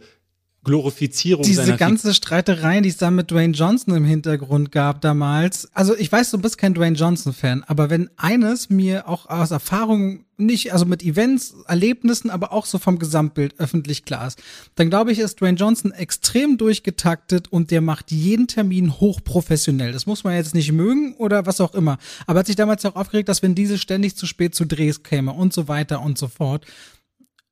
Glorifizierung diese ganze Streitereien, die es da mit Dwayne Johnson im Hintergrund gab damals. Also ich weiß, du bist kein Dwayne Johnson-Fan, aber wenn eines mir auch aus Erfahrung nicht, also mit Events, Erlebnissen, aber auch so vom Gesamtbild öffentlich klar ist, dann glaube ich, ist Dwayne Johnson extrem durchgetaktet und der macht jeden Termin hochprofessionell. Das muss man jetzt nicht mögen oder was auch immer. Aber hat sich damals auch aufgeregt, dass Vin Diesel ständig zu spät zu Drehs käme und so weiter und so fort.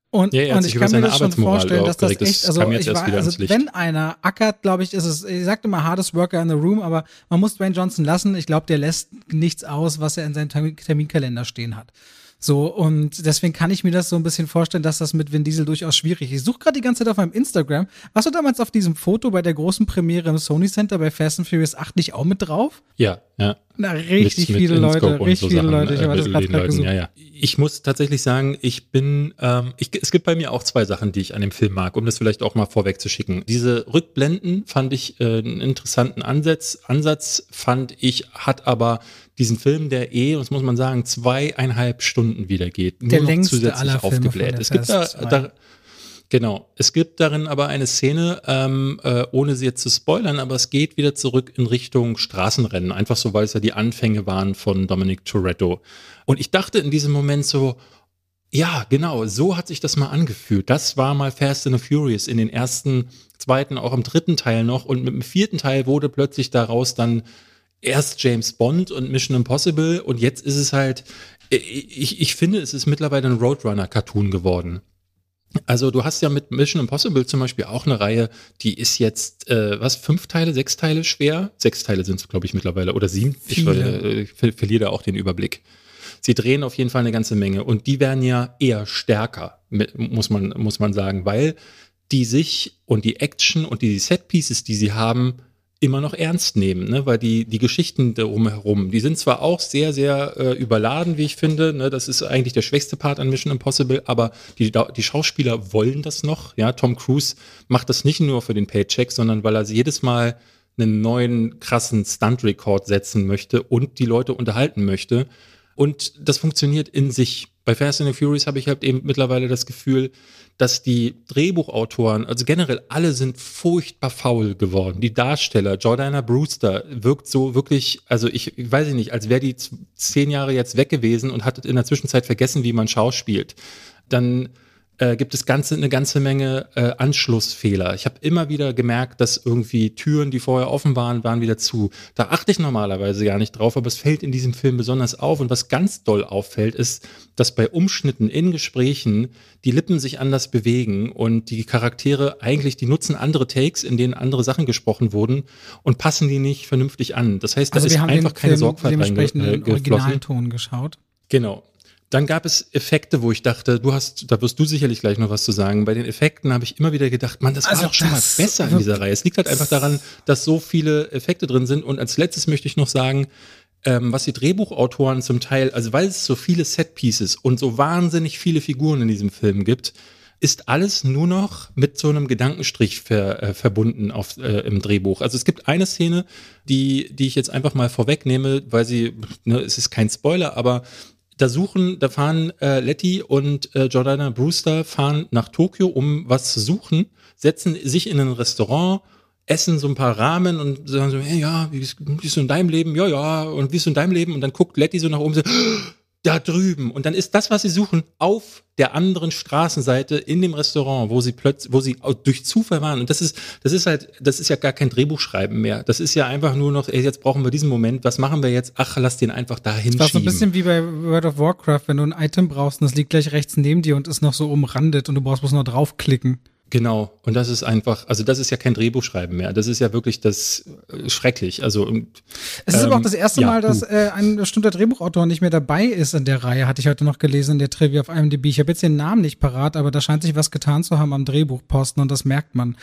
Und ich kann mir das schon vorstellen, dass das echt, wenn einer ackert, glaube ich, ist es, ich sagte mal, hardest worker in the room, aber man muss Dwayne Johnson lassen. Ich glaube, der lässt nichts aus, was er in seinem Terminkalender stehen hat. So, und deswegen kann ich mir das so ein bisschen vorstellen, dass das mit Vin Diesel durchaus schwierig ist. Ich suche gerade die ganze Zeit auf meinem Instagram. Warst du damals auf diesem Foto bei der großen Premiere im Sony Center bei Fast and Furious 8 nicht auch mit drauf? Ja. Na, richtig mit viele Leute, richtig so viele Sachen, Leute. Ich habe das gerade gesucht. Ja. Ich muss tatsächlich sagen, es gibt bei mir auch 2 Sachen, die ich an dem Film mag, um das vielleicht auch mal vorweg zu schicken. Diese Rückblenden fand ich einen interessanten Ansatz fand ich, hat aber diesen Film, der das muss man sagen, 2,5 Stunden wiedergeht, nur der noch längste zusätzlich aller aufgebläht. Es gibt es gibt darin aber eine Szene, ohne sie jetzt zu spoilern, aber es geht wieder zurück in Richtung Straßenrennen, einfach so, weil es ja die Anfänge waren von Dominic Toretto. Und ich dachte in diesem Moment so, ja, genau, so hat sich das mal angefühlt. Das war mal Fast and Furious in den ersten, zweiten, auch im 3. Teil noch, und mit dem 4. Teil wurde plötzlich daraus dann erst James Bond und Mission Impossible, und jetzt ist es halt, ich finde, es ist mittlerweile ein Roadrunner-Cartoon geworden. Also du hast ja mit Mission Impossible zum Beispiel auch eine Reihe, die ist jetzt, 5 Teile, 6 Teile schwer? 6 Teile sind es, glaube ich, mittlerweile oder 7. Ich verliere da auch den Überblick. Sie drehen auf jeden Fall eine ganze Menge und die werden ja eher stärker, muss man sagen, weil die sich und die Action und die Set-Pieces, die sie haben, immer noch ernst nehmen, ne? Weil die Geschichten drumherum, die sind zwar auch sehr, sehr überladen, wie ich finde, ne? Das ist eigentlich der schwächste Part an Mission Impossible, aber die Schauspieler wollen das noch, ja? Tom Cruise macht das nicht nur für den Paycheck, sondern weil er jedes Mal einen neuen krassen Stunt-Rekord setzen möchte und die Leute unterhalten möchte und das funktioniert in sich. Bei Fast and Furious habe ich halt eben mittlerweile das Gefühl, dass die Drehbuchautoren, also generell alle sind furchtbar faul geworden. Die Darsteller, Jordana Brewster wirkt so wirklich, also ich weiß nicht, als wäre die 10 Jahre jetzt weg gewesen und hat in der Zwischenzeit vergessen, wie man schauspielt. Dann gibt es eine ganze Menge Anschlussfehler. Ich habe immer wieder gemerkt, dass irgendwie Türen, die vorher offen waren, wieder zu. Da achte ich normalerweise gar nicht drauf, aber es fällt in diesem Film besonders auf. Und was ganz doll auffällt, ist, dass bei Umschnitten in Gesprächen die Lippen sich anders bewegen und die Charaktere eigentlich, die nutzen andere Takes, in denen andere Sachen gesprochen wurden und passen die nicht vernünftig an. Das heißt, da ist einfach keine Sorgfalt reingeflossen. Wir haben den Originalton geschaut. Genau. Dann gab es Effekte, wo ich dachte, da wirst du sicherlich gleich noch was zu sagen. Bei den Effekten habe ich immer wieder gedacht, Mann, das war doch schon mal besser in dieser Reihe. Es liegt halt einfach daran, dass so viele Effekte drin sind. Und als letztes möchte ich noch sagen, was die Drehbuchautoren zum Teil, also weil es so viele Setpieces und so wahnsinnig viele Figuren in diesem Film gibt, ist alles nur noch mit so einem Gedankenstrich verbunden im Drehbuch. Also es gibt eine Szene, die ich jetzt einfach mal vorwegnehme, weil es ist kein Spoiler, aber da fahren Letty und Jordana Brewster fahren nach Tokio, um was zu suchen, setzen sich in ein Restaurant, essen so ein paar Ramen und sagen so, hey, ja, wie ist so in deinem Leben? Ja, und wie ist so in deinem Leben? Und dann guckt Letty so nach oben so, da drüben. Und dann ist das, was sie suchen, auf der anderen Straßenseite in dem Restaurant, wo sie durch Zufall waren. Und das ist ja gar kein Drehbuchschreiben mehr. Das ist ja einfach nur noch, ey, jetzt brauchen wir diesen Moment, was machen wir jetzt? Ach, lass den einfach da hinschieben. Das war so ein bisschen wie bei World of Warcraft, wenn du ein Item brauchst und das liegt gleich rechts neben dir und ist noch so umrandet und du brauchst bloß noch draufklicken. Genau. Und das ist einfach, also das ist ja kein Drehbuchschreiben mehr. Das ist ja wirklich das schrecklich. Also es ist aber auch das erste Mal, dass ein bestimmter Drehbuchautor nicht mehr dabei ist in der Reihe, hatte ich heute noch gelesen in der Trivia auf IMDb. Ich habe jetzt den Namen nicht parat, aber da scheint sich was getan zu haben am Drehbuchposten und das merkt man.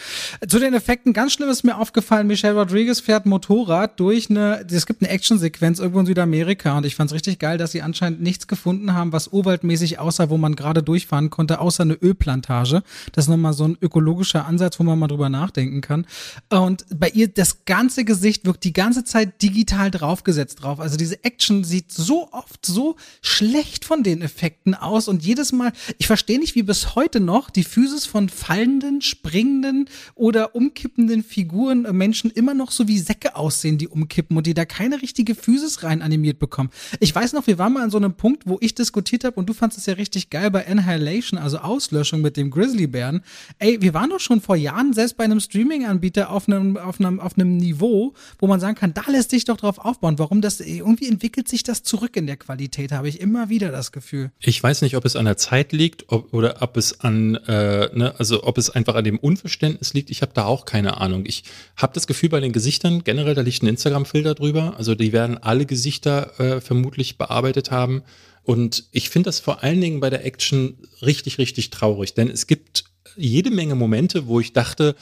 Zu den Effekten, ganz schlimm ist mir aufgefallen, Michelle Rodriguez fährt Motorrad es gibt eine Actionsequenz irgendwo in Südamerika und ich fand's richtig geil, dass sie anscheinend nichts gefunden haben, was urwaldmäßig aussah, wo man gerade durchfahren konnte, außer eine Ölplantage. Das ist nochmal so ein ökologischer Ansatz, wo man mal drüber nachdenken kann. Und bei ihr, das ganze Gesicht wirkt die ganze Zeit digital draufgesetzt drauf. Also diese Action sieht so oft so schlecht von den Effekten aus und jedes Mal, ich verstehe nicht, wie bis heute noch die Physis von fallenden, springenden oder umkippenden Figuren, Menschen immer noch so wie Säcke aussehen, die umkippen und die da keine richtige Physis rein animiert bekommen. Ich weiß noch, wir waren mal an so einem Punkt, wo ich diskutiert habe und du fandst es ja richtig geil bei Annihilation, also Auslöschung mit dem Grizzlybären. Ey, wir waren doch schon vor Jahren selbst bei einem Streaming-Anbieter auf einem Niveau, wo man sagen kann, da lässt sich doch drauf aufbauen. Warum das irgendwie entwickelt sich das zurück in der Qualität, habe ich immer wieder das Gefühl. Ich weiß nicht, ob es an der Zeit liegt oder ob es an, ob es einfach an dem Unverständnis liegt. Ich habe da auch keine Ahnung. Ich habe das Gefühl bei den Gesichtern, generell, da liegt ein Instagram-Filter drüber. Also die werden alle Gesichter vermutlich bearbeitet haben. Und ich finde das vor allen Dingen bei der Action richtig, richtig traurig, denn es gibt jede Menge Momente, wo ich dachte,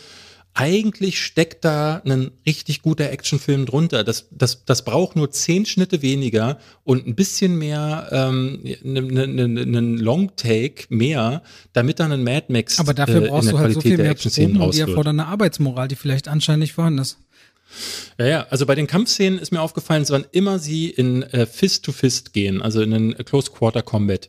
eigentlich steckt da ein richtig guter Actionfilm drunter. Das braucht nur 10 Schnitte weniger und ein bisschen mehr, einen Long-Take mehr, damit dann ein Mad Max in der Qualität der Action-Szenen rausgeht. Aber dafür brauchst du halt so viel mehr Proben und die erfordernde Arbeitsmoral, die vielleicht anscheinend nicht vorhanden ist. Ja, also bei den Kampfszenen ist mir aufgefallen, wann immer sie in Fist-to-Fist gehen, also in einen Close-Quarter-Combat.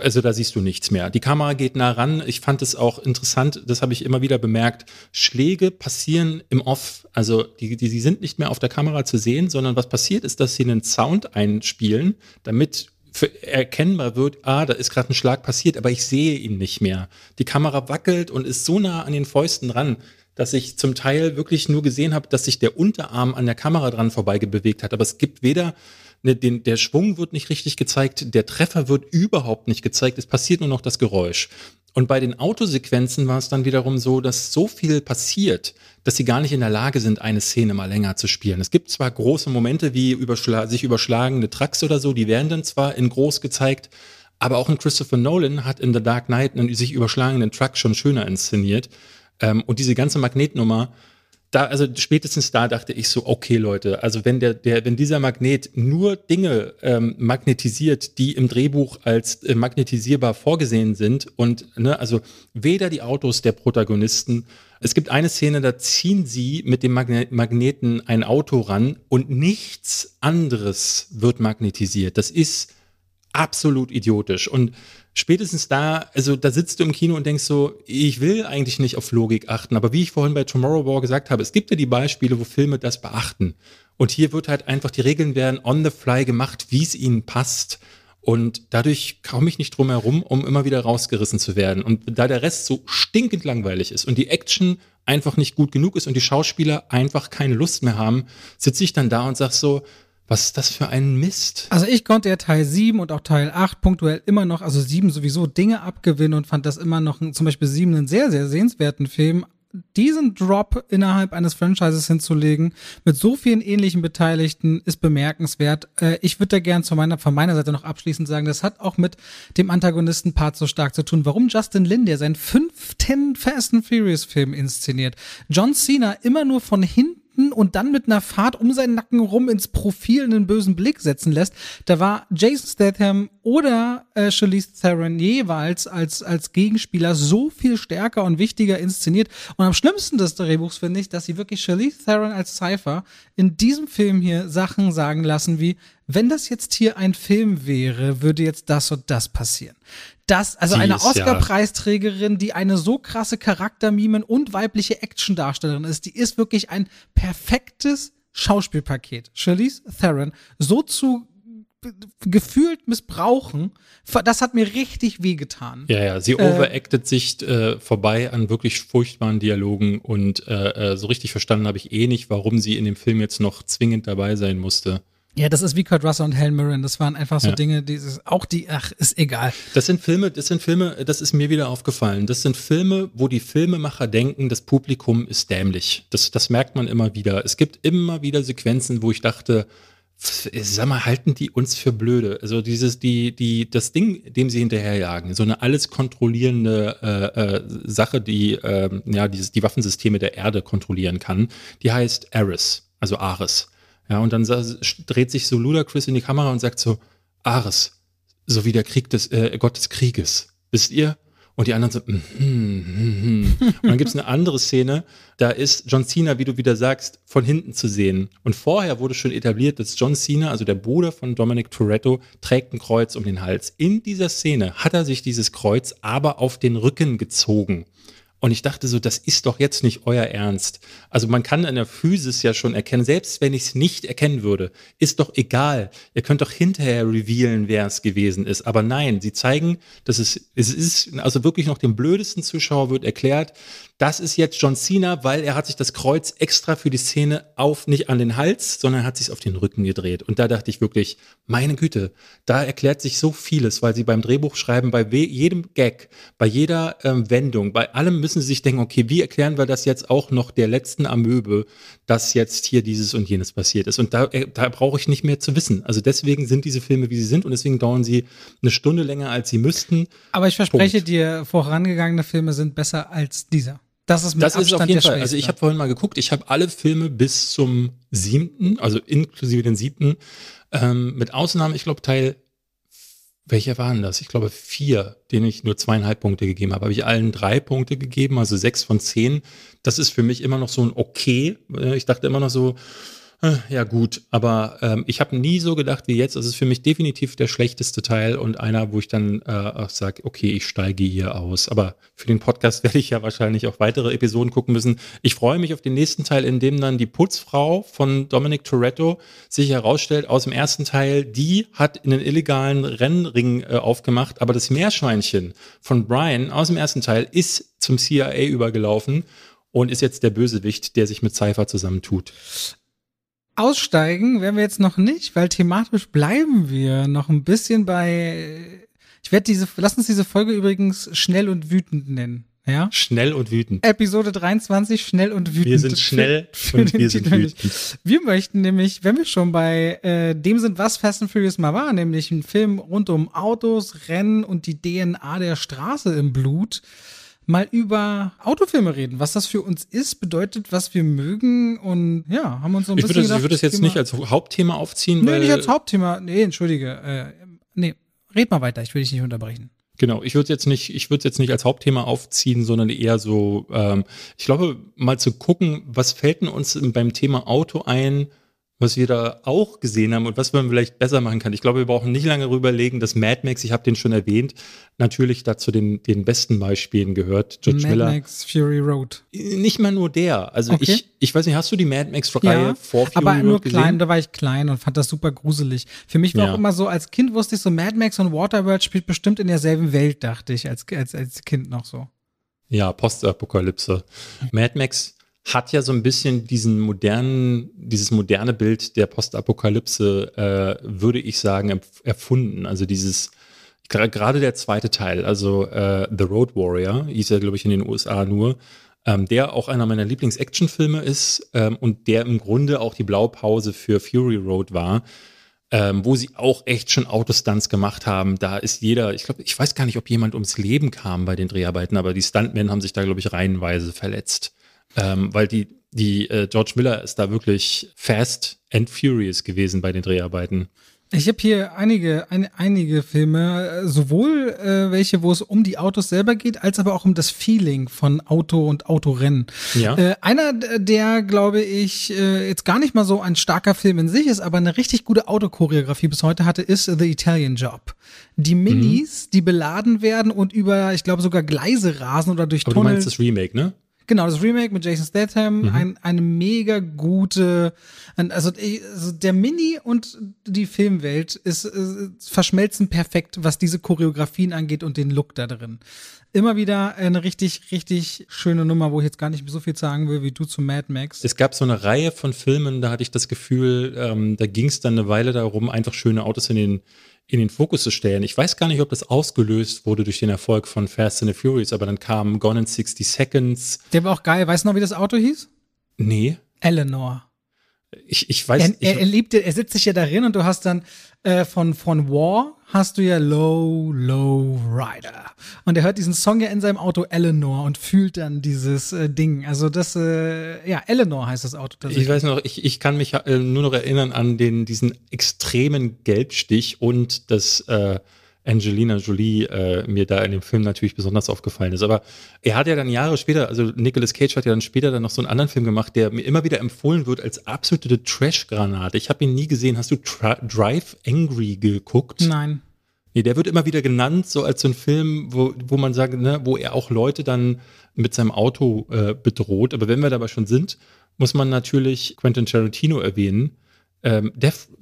Also da siehst du nichts mehr. Die Kamera geht nah ran. Ich fand es auch interessant, das habe ich immer wieder bemerkt, Schläge passieren im Off. Also die sind nicht mehr auf der Kamera zu sehen, sondern was passiert ist, dass sie einen Sound einspielen, damit erkennbar wird, da ist gerade ein Schlag passiert, aber ich sehe ihn nicht mehr. Die Kamera wackelt und ist so nah an den Fäusten ran, dass ich zum Teil wirklich nur gesehen habe, dass sich der Unterarm an der Kamera dran vorbeibewegt hat. Aber es gibt weder der Schwung wird nicht richtig gezeigt, der Treffer wird überhaupt nicht gezeigt, es passiert nur noch das Geräusch. Und bei den Autosequenzen war es dann wiederum so, dass so viel passiert, dass sie gar nicht in der Lage sind, eine Szene mal länger zu spielen. Es gibt zwar große Momente wie sich überschlagende Trucks oder so, die werden dann zwar in groß gezeigt, aber auch ein Christopher Nolan hat in The Dark Knight einen sich überschlagenden Truck schon schöner inszeniert. Und diese ganze Magnetnummer, da, also spätestens da dachte ich so, okay Leute, also wenn dieser Magnet nur Dinge magnetisiert, die im Drehbuch als magnetisierbar vorgesehen sind und ne, also weder die Autos der Protagonisten, es gibt eine Szene, da ziehen sie mit dem Magneten ein Auto ran und nichts anderes wird magnetisiert. Das ist absolut idiotisch und spätestens da, also da sitzt du im Kino und denkst so, ich will eigentlich nicht auf Logik achten, aber wie ich vorhin bei Tomorrow War gesagt habe, es gibt ja die Beispiele, wo Filme das beachten und hier wird halt einfach, die Regeln werden on the fly gemacht, wie es ihnen passt und dadurch komme ich nicht drum herum, um immer wieder rausgerissen zu werden und da der Rest so stinkend langweilig ist und die Action einfach nicht gut genug ist und die Schauspieler einfach keine Lust mehr haben, sitze ich dann da und sag so, was ist das für ein Mist? Also ich konnte ja Teil 7 und auch Teil 8 punktuell immer noch, also 7 sowieso, Dinge abgewinnen und fand das immer noch, zum Beispiel 7, einen sehr, sehr sehenswerten Film. Diesen Drop innerhalb eines Franchises hinzulegen, mit so vielen ähnlichen Beteiligten, ist bemerkenswert. Ich würde da gern von meiner Seite noch abschließend sagen, das hat auch mit dem Antagonistenpart so stark zu tun. Warum Justin Lin, der seinen 5. Fast and Furious Film inszeniert, John Cena immer nur von hinten und dann mit einer Fahrt um seinen Nacken rum ins Profil einen bösen Blick setzen lässt, da war Jason Statham oder Charlize Theron jeweils als Gegenspieler so viel stärker und wichtiger inszeniert. Und am schlimmsten des Drehbuchs finde ich, dass sie wirklich Charlize Theron als Cypher in diesem Film hier Sachen sagen lassen wie, wenn das jetzt hier ein Film wäre, würde jetzt das und das passieren. Das, also eine Oscar-Preisträgerin, die eine so krasse Charaktermimen und weibliche Action-Darstellerin ist, die ist wirklich ein perfektes Schauspielpaket. Charlize Theron so zu gefühlt missbrauchen, das hat mir richtig wehgetan. Ja, sie overacted sich vorbei an wirklich furchtbaren Dialogen und so richtig verstanden habe ich nicht, warum sie in dem Film jetzt noch zwingend dabei sein musste. Ja, das ist wie Kurt Russell und Helen Mirren. Das waren einfach so Dinge, ist egal. Das sind Filme, das ist mir wieder aufgefallen. Das sind Filme, wo die Filmemacher denken, das Publikum ist dämlich. Das merkt man immer wieder. Es gibt immer wieder Sequenzen, wo ich dachte, sag mal, halten die uns für blöde? Also das Ding, dem sie hinterherjagen, so eine alles kontrollierende Sache, die die Waffensysteme der Erde kontrollieren kann, die heißt Ares, also Ares. Ja, und dann dreht sich so Ludacris in die Kamera und sagt so, Ares, so wie der Krieg Gott des Krieges, wisst ihr? Und die anderen so, Und dann gibt es eine andere Szene, da ist John Cena, wie du wieder sagst, von hinten zu sehen. Und vorher wurde schon etabliert, dass John Cena, also der Bruder von Dominic Toretto, trägt ein Kreuz um den Hals. In dieser Szene hat er sich dieses Kreuz aber auf den Rücken gezogen. Und ich dachte so, das ist doch jetzt nicht euer Ernst. Also man kann in der Physis ja schon erkennen, selbst wenn ich es nicht erkennen würde, ist doch egal. Ihr könnt doch hinterher revealen, wer es gewesen ist. Aber nein, sie zeigen, dass es ist, also wirklich noch dem blödesten Zuschauer wird erklärt, das ist jetzt John Cena, weil er hat sich das Kreuz extra für die Szene nicht an den Hals, sondern hat sich auf den Rücken gedreht. Und da dachte ich wirklich, meine Güte, da erklärt sich so vieles, weil sie beim Drehbuch schreiben, bei jedem Gag, bei jeder Wendung, bei allem müssen sie sich denken, okay, wie erklären wir das jetzt auch noch der letzten Amöbe, dass jetzt hier dieses und jenes passiert ist. Und da brauche ich nicht mehr zu wissen. Also deswegen sind diese Filme, wie sie sind und deswegen dauern sie eine Stunde länger, als sie müssten. Aber ich verspreche dir, vorangegangene Filme sind besser als dieser. Das ist auf jeden Fall. Also ich habe vorhin mal geguckt, ich habe alle Filme bis zum 7., also inklusive den 7., mit Ausnahme, ich glaube welcher waren das? Ich glaube 4, denen ich nur 2,5 Punkte gegeben habe. Habe ich allen 3 Punkte gegeben, also 6 von 10. Das ist für mich immer noch so ein okay. Ich dachte immer noch so, ja gut, aber ich habe nie so gedacht wie jetzt. Das ist für mich definitiv der schlechteste Teil und einer, wo ich dann sage, okay, ich steige hier aus. Aber für den Podcast werde ich ja wahrscheinlich auch weitere Episoden gucken müssen. Ich freue mich auf den nächsten Teil, in dem dann die Putzfrau von Dominic Toretto sich herausstellt aus dem ersten Teil. Die hat einen illegalen Rennring aufgemacht, aber das Meerschweinchen von Brian aus dem ersten Teil ist zum CIA übergelaufen und ist jetzt der Bösewicht, der sich mit Cypher zusammentut. Aussteigen werden wir jetzt noch nicht, weil thematisch bleiben wir noch ein bisschen bei Ich werde lass uns diese Folge übrigens schnell und wütend nennen. Ja? Schnell und wütend. Episode 23, schnell und wütend. Wir sind schnell und wir sind wütend. Wir möchten nämlich, wenn wir schon bei dem sind, was Fast and Furious mal war, nämlich ein Film rund um Autos, Rennen und die DNA der Straße im Blut, mal über Autofilme reden, was das für uns ist, bedeutet, was wir mögen und ja, haben uns so ein bisschen gedacht. Ich würde das jetzt nicht als Hauptthema aufziehen. Nee, nicht als Hauptthema. Nee, entschuldige. Nee, red mal weiter, ich will dich nicht unterbrechen. Genau, ich würde es jetzt nicht als Hauptthema aufziehen, sondern eher so, ich glaube, mal zu gucken, was fällt denn uns beim Thema Auto ein, was wir da auch gesehen haben und was man vielleicht besser machen kann. Ich glaube, wir brauchen nicht lange rüberlegen, dass Mad Max, ich habe den schon erwähnt, natürlich dazu den besten Beispielen gehört. George Miller. Mad Max, Fury Road. Nicht mal nur der. Also okay. Ich weiß nicht, hast du die Mad Max-Reihe vor Fury Road gesehen? Aber nur klein, da war ich klein und fand das super gruselig. Für mich war auch immer so, als Kind wusste ich so, Mad Max und Waterworld spielt bestimmt in derselben Welt, dachte ich, als Kind noch so. Ja, Postapokalypse. Mad Max hat ja so ein bisschen dieses moderne Bild der Postapokalypse, würde ich sagen, erfunden. Also gerade der zweite Teil, also The Road Warrior, hieß ja, glaube ich, in den USA nur, der auch einer meiner Lieblings-Action-Filme ist und der im Grunde auch die Blaupause für Fury Road war, wo sie auch echt schon Autostunts gemacht haben. Da ist ich weiß gar nicht, ob jemand ums Leben kam bei den Dreharbeiten, aber die Stuntmen haben sich da, glaube ich, reihenweise verletzt. Weil die George Miller ist da wirklich Fast and Furious gewesen bei den Dreharbeiten. Ich habe hier einige Filme, sowohl welche, wo es um die Autos selber geht, als aber auch um das Feeling von Auto und Autorennen. Ja. Einer, der, glaube ich, jetzt gar nicht mal so ein starker Film in sich ist, aber eine richtig gute Autochoreografie bis heute hatte, ist The Italian Job. Die Minis, die beladen werden und über, ich glaube, sogar Gleise rasen oder durch Tunnel. Du meinst das Remake, ne? Genau, das Remake mit Jason Statham, eine mega gute, also der Mini und die Filmwelt ist verschmelzen perfekt, was diese Choreografien angeht und den Look da drin. Immer wieder eine richtig, richtig schöne Nummer, wo ich jetzt gar nicht so viel sagen will, wie du zu Mad Max. Es gab so eine Reihe von Filmen, da hatte ich das Gefühl, da ging es dann eine Weile darum, einfach schöne Autos in den Fokus zu stellen. Ich weiß gar nicht, ob das ausgelöst wurde durch den Erfolg von Fast and the Furious, aber dann kam Gone in 60 Seconds. Der war auch geil. Weißt du noch, wie das Auto hieß? Nee. Eleanor. Ich weiß nicht. Er sitzt sich ja darin und du hast dann von War hast du ja Low, Low Rider. Und er hört diesen Song ja in seinem Auto Eleanor und fühlt dann dieses Ding. Also das, Eleanor heißt das Auto. Ich weiß noch, ich kann mich nur noch erinnern an diesen extremen Gelbstich und das, Angelina Jolie mir da in dem Film natürlich besonders aufgefallen ist. Aber er hat ja dann Jahre später, also Nicolas Cage hat ja dann später dann noch so einen anderen Film gemacht, der mir immer wieder empfohlen wird als absolute Trash-Granate. Ich habe ihn nie gesehen. Hast du Drive Angry geguckt? Nein. Nee, der wird immer wieder genannt, so als so ein Film, wo man sagt, ne, wo er auch Leute dann mit seinem Auto bedroht. Aber wenn wir dabei schon sind, muss man natürlich Quentin Tarantino erwähnen.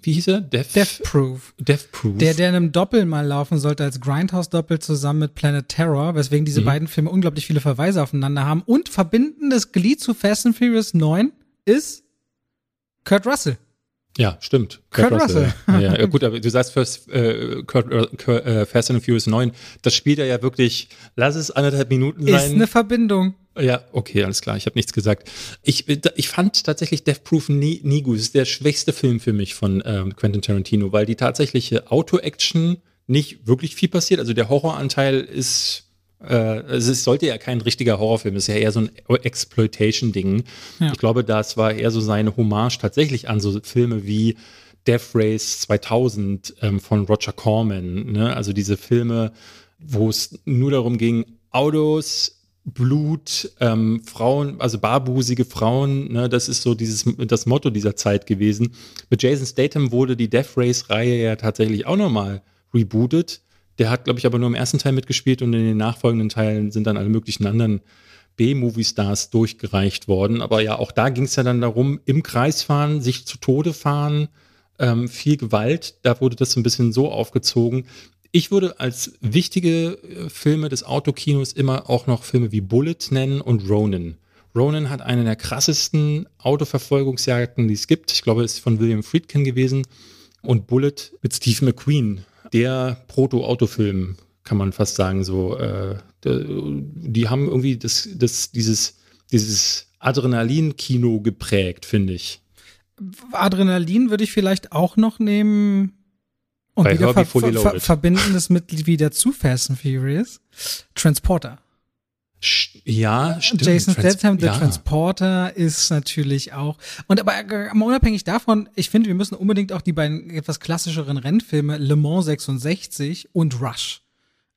Wie hieß er? Death Proof. Death Proof. Der in einem Doppel mal laufen sollte als Grindhouse-Doppel zusammen mit Planet Terror, weswegen diese beiden Filme unglaublich viele Verweise aufeinander haben. Und verbindendes Glied zu Fast and Furious 9 ist Kurt Russell. Ja, stimmt. Kurt Russell. Ja, gut, aber du sagst Fast and Furious 9, das spielt er ja wirklich, lass es 1,5 Minuten sein. Ist eine Verbindung. Ja, okay, alles klar, ich habe nichts gesagt. Ich fand tatsächlich Death Proof nie gut. Das ist der schwächste Film für mich von Quentin Tarantino, weil die tatsächliche Auto-Action nicht wirklich viel passiert. Also der Horroranteil ist, es sollte ja kein richtiger Horrorfilm, es ist ja eher so ein Exploitation-Ding. Ja. Ich glaube, das war eher so seine Hommage tatsächlich an so Filme wie Death Race 2000 von Roger Corman, ne? Also diese Filme, wo es nur darum ging, Autos, Blut, Frauen, also barbusige Frauen, ne, das ist so das Motto dieser Zeit gewesen. Mit Jason Statham wurde die Death Race-Reihe ja tatsächlich auch nochmal rebootet. Der hat, glaube ich, aber nur im ersten Teil mitgespielt und in den nachfolgenden Teilen sind dann alle möglichen anderen B-Movie-Stars durchgereicht worden. Aber ja, auch da ging es ja dann darum, im Kreis fahren, sich zu Tode fahren, viel Gewalt. Da wurde das so ein bisschen so aufgezogen. Ich würde als wichtige Filme des Autokinos immer auch noch Filme wie Bullet nennen und Ronin. Ronin hat eine der krassesten Autoverfolgungsjagden, die es gibt. Ich glaube, es ist von William Friedkin gewesen. Und Bullet mit Steve McQueen, der Proto-Autofilm kann man fast sagen, so, die haben irgendwie dieses Adrenalin-Kino geprägt, finde ich. Adrenalin würde ich vielleicht auch noch nehmen und bei wieder verbindendes wieder zu Fast and Furious. Transporter. Ja, stimmt. Jason Statham, der Transporter ist natürlich auch. Und aber unabhängig davon, ich finde, wir müssen unbedingt auch die beiden etwas klassischeren Rennfilme Le Mans 66 und Rush.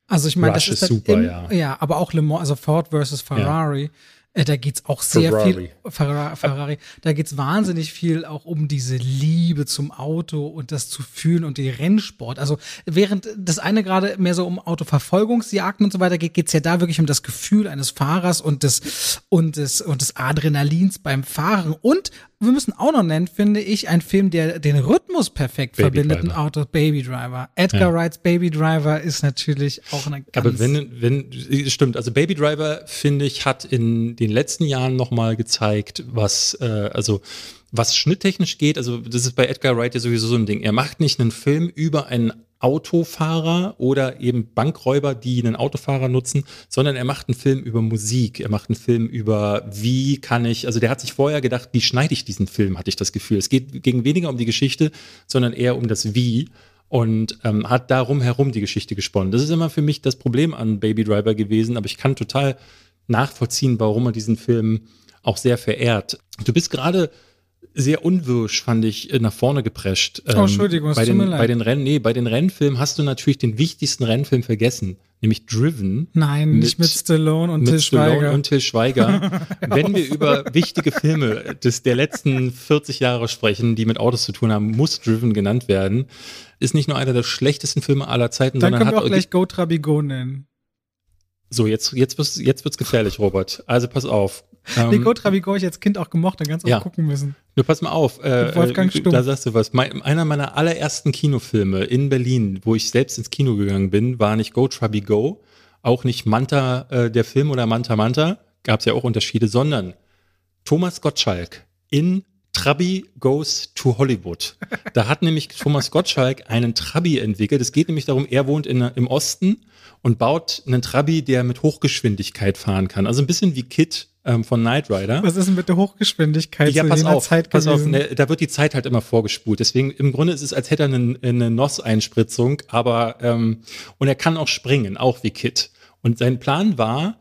Also ich meine, das ist super, ja, aber auch Le Mans, also Ford versus Ferrari. Ja. Da geht's auch sehr viel, da geht's wahnsinnig viel auch um diese Liebe zum Auto und das zu fühlen und den Rennsport. Also während das eine gerade mehr so um Autoverfolgungsjagden und so weiter geht, geht's ja da wirklich um das Gefühl eines Fahrers und des Adrenalins beim Fahren. Und wir müssen auch noch nennen, finde ich, einen Film, der den Rhythmus perfekt verbindet, ein Auto, Baby Driver. Edgar Wrights Baby Driver ist natürlich auch eine ganz... Aber stimmt, also Baby Driver, finde ich, hat in den letzten Jahren nochmal gezeigt, was schnitttechnisch geht. Also das ist bei Edgar Wright ja sowieso so ein Ding. Er macht nicht einen Film über einen Autofahrer oder eben Bankräuber, die einen Autofahrer nutzen, sondern er macht einen Film über Musik, er macht einen Film über der hat sich vorher gedacht, wie schneide ich diesen Film, hatte ich das Gefühl. Es geht weniger um die Geschichte, sondern eher um das Wie, und hat darum herum die Geschichte gesponnen. Das ist immer für mich das Problem an Baby Driver gewesen, aber ich kann total nachvollziehen, warum man diesen Film auch sehr verehrt. Du bist gerade sehr unwirsch, fand ich, nach vorne geprescht. Entschuldigung, es tut mir leid. Bei den Rennfilmen hast du natürlich den wichtigsten Rennfilm vergessen, nämlich Driven. Nein, nicht mit Stallone und Til Schweiger. Wenn wir über wichtige Filme der letzten 40 Jahre sprechen, die mit Autos zu tun haben, muss Driven genannt werden. Ist nicht nur einer der schlechtesten Filme aller Zeiten, sondern hat... Dann können wir auch gleich Go Trabigo nennen. So, jetzt wird's gefährlich, Robert. Also pass auf. Go Trabigo habe ich als Kind auch gemocht, dann ganz oft gucken müssen. Nur pass mal auf, Wolfgang Stumpf. Da sagst du was. Einer meiner allerersten Kinofilme in Berlin, wo ich selbst ins Kino gegangen bin, war nicht Go Trabigo, auch nicht Manta, der Film, oder Manta Manta, gab es ja auch Unterschiede, sondern Thomas Gottschalk in Trabi Goes to Hollywood. Da hat nämlich Thomas Gottschalk einen Trabi entwickelt. Es geht nämlich darum, er wohnt im Osten und baut einen Trabi, der mit Hochgeschwindigkeit fahren kann. Also ein bisschen wie Kid von Knight Rider. Was ist denn mit der Hochgeschwindigkeit? Ja, pass auf, da wird die Zeit halt immer vorgespult. Deswegen, im Grunde ist es, als hätte er eine NOS-Einspritzung, aber und er kann auch springen, auch wie Kid. Und sein Plan war,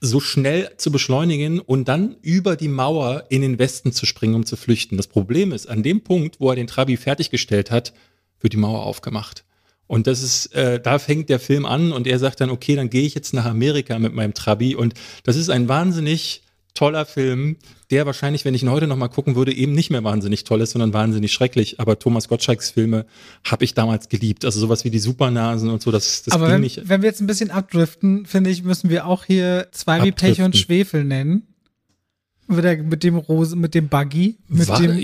so schnell zu beschleunigen und dann über die Mauer in den Westen zu springen, um zu flüchten. Das Problem ist, an dem Punkt, wo er den Trabi fertiggestellt hat, wird die Mauer aufgemacht. Und das ist, da fängt der Film an und er sagt dann, okay, dann gehe ich jetzt nach Amerika mit meinem Trabi. Und das ist ein wahnsinnig toller Film, der wahrscheinlich, wenn ich ihn heute nochmal gucken würde, eben nicht mehr wahnsinnig toll ist, sondern wahnsinnig schrecklich. Aber Thomas Gottschalks Filme habe ich damals geliebt. Also sowas wie die Supernasen und so, das ging nicht. Aber wenn wir jetzt ein bisschen abdriften, finde ich, müssen wir auch hier zwei wie Pech und Schwefel nennen. Mit dem Buggy, wir haben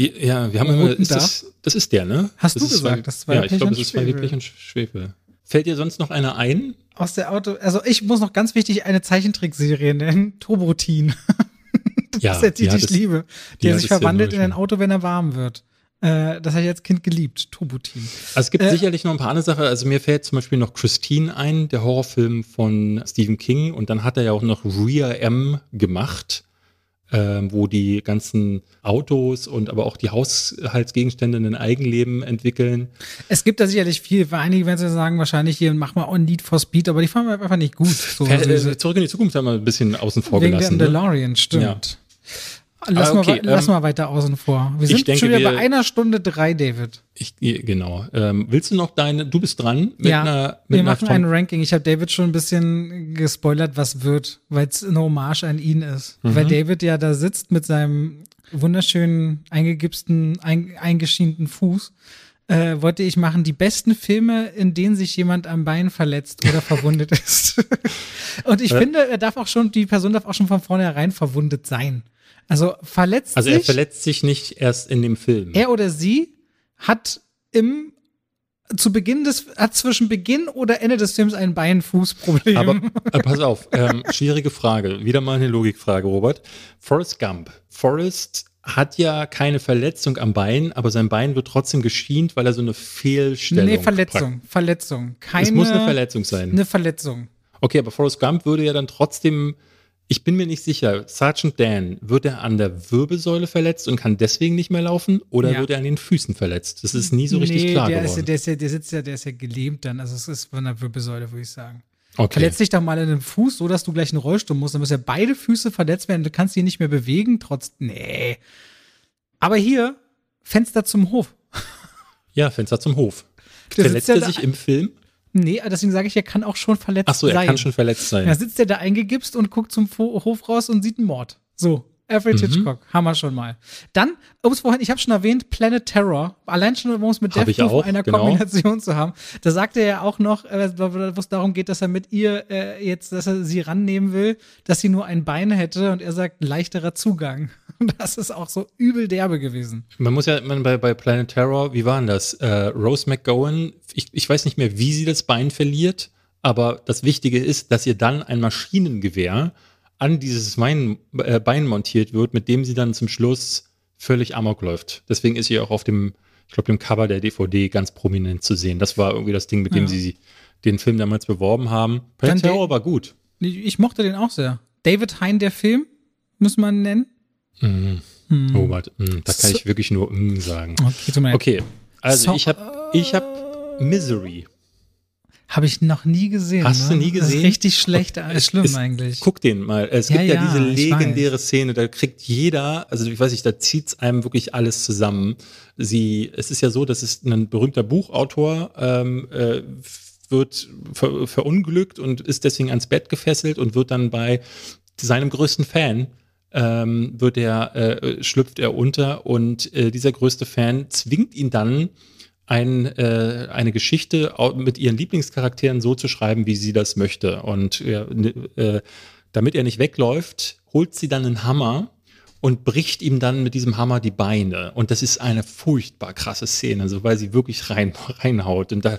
immer, das ist der, ne? Hast du gesagt, das war Pech und Schwefel. Ja, ich glaube, das ist zwei wie Pech und Schwefel. Fällt dir sonst noch einer ein? Aus der also ich muss noch ganz wichtig eine Zeichentrickserie nennen, Turbotin. Das ist jetzt ich liebe. Der sich verwandelt in ein Auto, wenn er warm wird. Das habe ich als Kind geliebt, Turbotin. Also es gibt sicherlich noch ein paar andere Sachen. Also mir fällt zum Beispiel noch Christine ein, der Horrorfilm von Stephen King. Und dann hat er ja auch noch Rear M gemacht, wo die ganzen Autos und aber auch die Haushaltsgegenstände ein Eigenleben entwickeln. Es gibt da sicherlich viel. Für einige werden sagen, wahrscheinlich hier machen wir auch Need for Speed, aber die fahren wir einfach nicht gut. So, Zurück in die Zukunft haben wir ein bisschen außen vor gelassen. Wegen der DeLorean, stimmt. Ja. Lass mal weiter außen vor. Wir sind schon wieder bei 1:03, David. Genau. Willst du noch du bist dran. Wir machen ein Ranking. Ich habe David schon ein bisschen gespoilert, was wird, weil es eine Hommage an ihn ist. Mhm. Weil David ja da sitzt mit seinem wunderschönen, eingegipsten, eingeschienten Fuß. Wollte ich machen, die besten Filme, in denen sich jemand am Bein verletzt oder verwundet ist. Und ich finde, die Person darf auch schon von vornherein verwundet sein. Also er verletzt sich nicht erst in dem Film. Er oder sie hat zwischen Beginn oder Ende des Films ein Bein-Fuß-Problem. Aber pass auf, schwierige Frage. Wieder mal eine Logikfrage, Robert. Forrest Gump. Forrest hat ja keine Verletzung am Bein, aber sein Bein wird trotzdem geschient, weil er so eine Fehlstellung hat. Nee, Verletzung. Keine, es muss eine Verletzung sein. Eine Verletzung. Okay, aber Forrest Gump würde ja dann trotzdem, ich bin mir nicht sicher, Sergeant Dan, wird er an der Wirbelsäule verletzt und kann deswegen nicht mehr laufen oder wird er an den Füßen verletzt? Das ist nie so richtig klar geworden. Der ist ja gelähmt dann, also es ist von der Wirbelsäule, würde ich sagen. Okay. Verletz dich doch mal in den Fuß, so dass du gleich einen Rollstuhl musst. Dann müssen ja beide Füße verletzt werden. Du kannst die nicht mehr bewegen, trotz. Nee. Aber hier, Fenster zum Hof. Ja, Fenster zum Hof. Verletzt er sich im Film? Nee, deswegen sage ich, er kann auch schon verletzt sein. Ach so, er kann schon verletzt sein. Da sitzt er da eingegipst und guckt zum Hof raus und sieht einen Mord. So, Alfred Hitchcock, haben wir schon mal. Dann, ich habe schon erwähnt, Planet Terror. Allein schon, um es mit Death Proof einer Kombination zu haben. Da sagt er ja auch noch, wo es darum geht, dass er mit ihr dass er sie rannehmen will, dass sie nur ein Bein hätte und er sagt, leichterer Zugang. Das ist auch so übel derbe gewesen. Man muss ja bei Planet Terror, wie war denn das? Rose McGowan, ich weiß nicht mehr, wie sie das Bein verliert, aber das Wichtige ist, dass ihr dann ein Maschinengewehr an dieses Bein montiert wird, mit dem sie dann zum Schluss völlig amok läuft. Deswegen ist sie auch auf dem, ich glaube, dem Cover der DVD ganz prominent zu sehen. Das war irgendwie das Ding, mit dem sie den Film damals beworben haben. Planet Terror war gut. Ich mochte den auch sehr. David Hein, der Film, muss man nennen. Robert, da kann ich wirklich nur sagen. Okay, also ich hab Misery. Habe ich noch nie gesehen. Hast du nie gesehen? Das ist richtig schlecht, schlimm eigentlich. Guck den mal. Es gibt ja diese legendäre Szene, da kriegt jeder, also ich weiß nicht, da zieht's einem wirklich alles zusammen. Es ist ja so, dass es ein berühmter Buchautor wird verunglückt und ist deswegen ans Bett gefesselt und wird dann bei seinem größten Fan schlüpft er unter und dieser größte Fan zwingt ihn dann, eine Geschichte mit ihren Lieblingscharakteren so zu schreiben, wie sie das möchte. Und damit er nicht wegläuft, holt sie dann einen Hammer und bricht ihm dann mit diesem Hammer die Beine. Und das ist eine furchtbar krasse Szene, so weil sie wirklich reinhaut. Und da,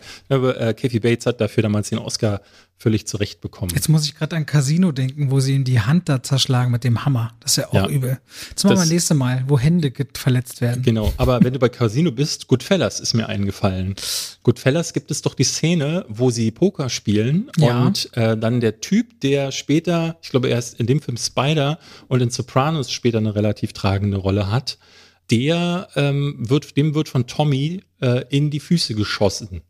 Kathy Bates hat dafür damals den Oscar völlig zurecht bekommen. Jetzt muss ich gerade an Casino denken, wo sie ihm die Hand da zerschlagen mit dem Hammer. Das ist ja auch übel. Jetzt machen wir das nächste Mal, wo Hände verletzt werden. Genau, aber wenn du bei Casino bist, Goodfellas ist mir eingefallen. Goodfellas gibt es doch die Szene, wo sie Poker spielen und dann der Typ, der später, ich glaube, er ist in dem Film Spider und in Sopranos später eine relativ tragende Rolle hat, dem wird von Tommy in die Füße geschossen.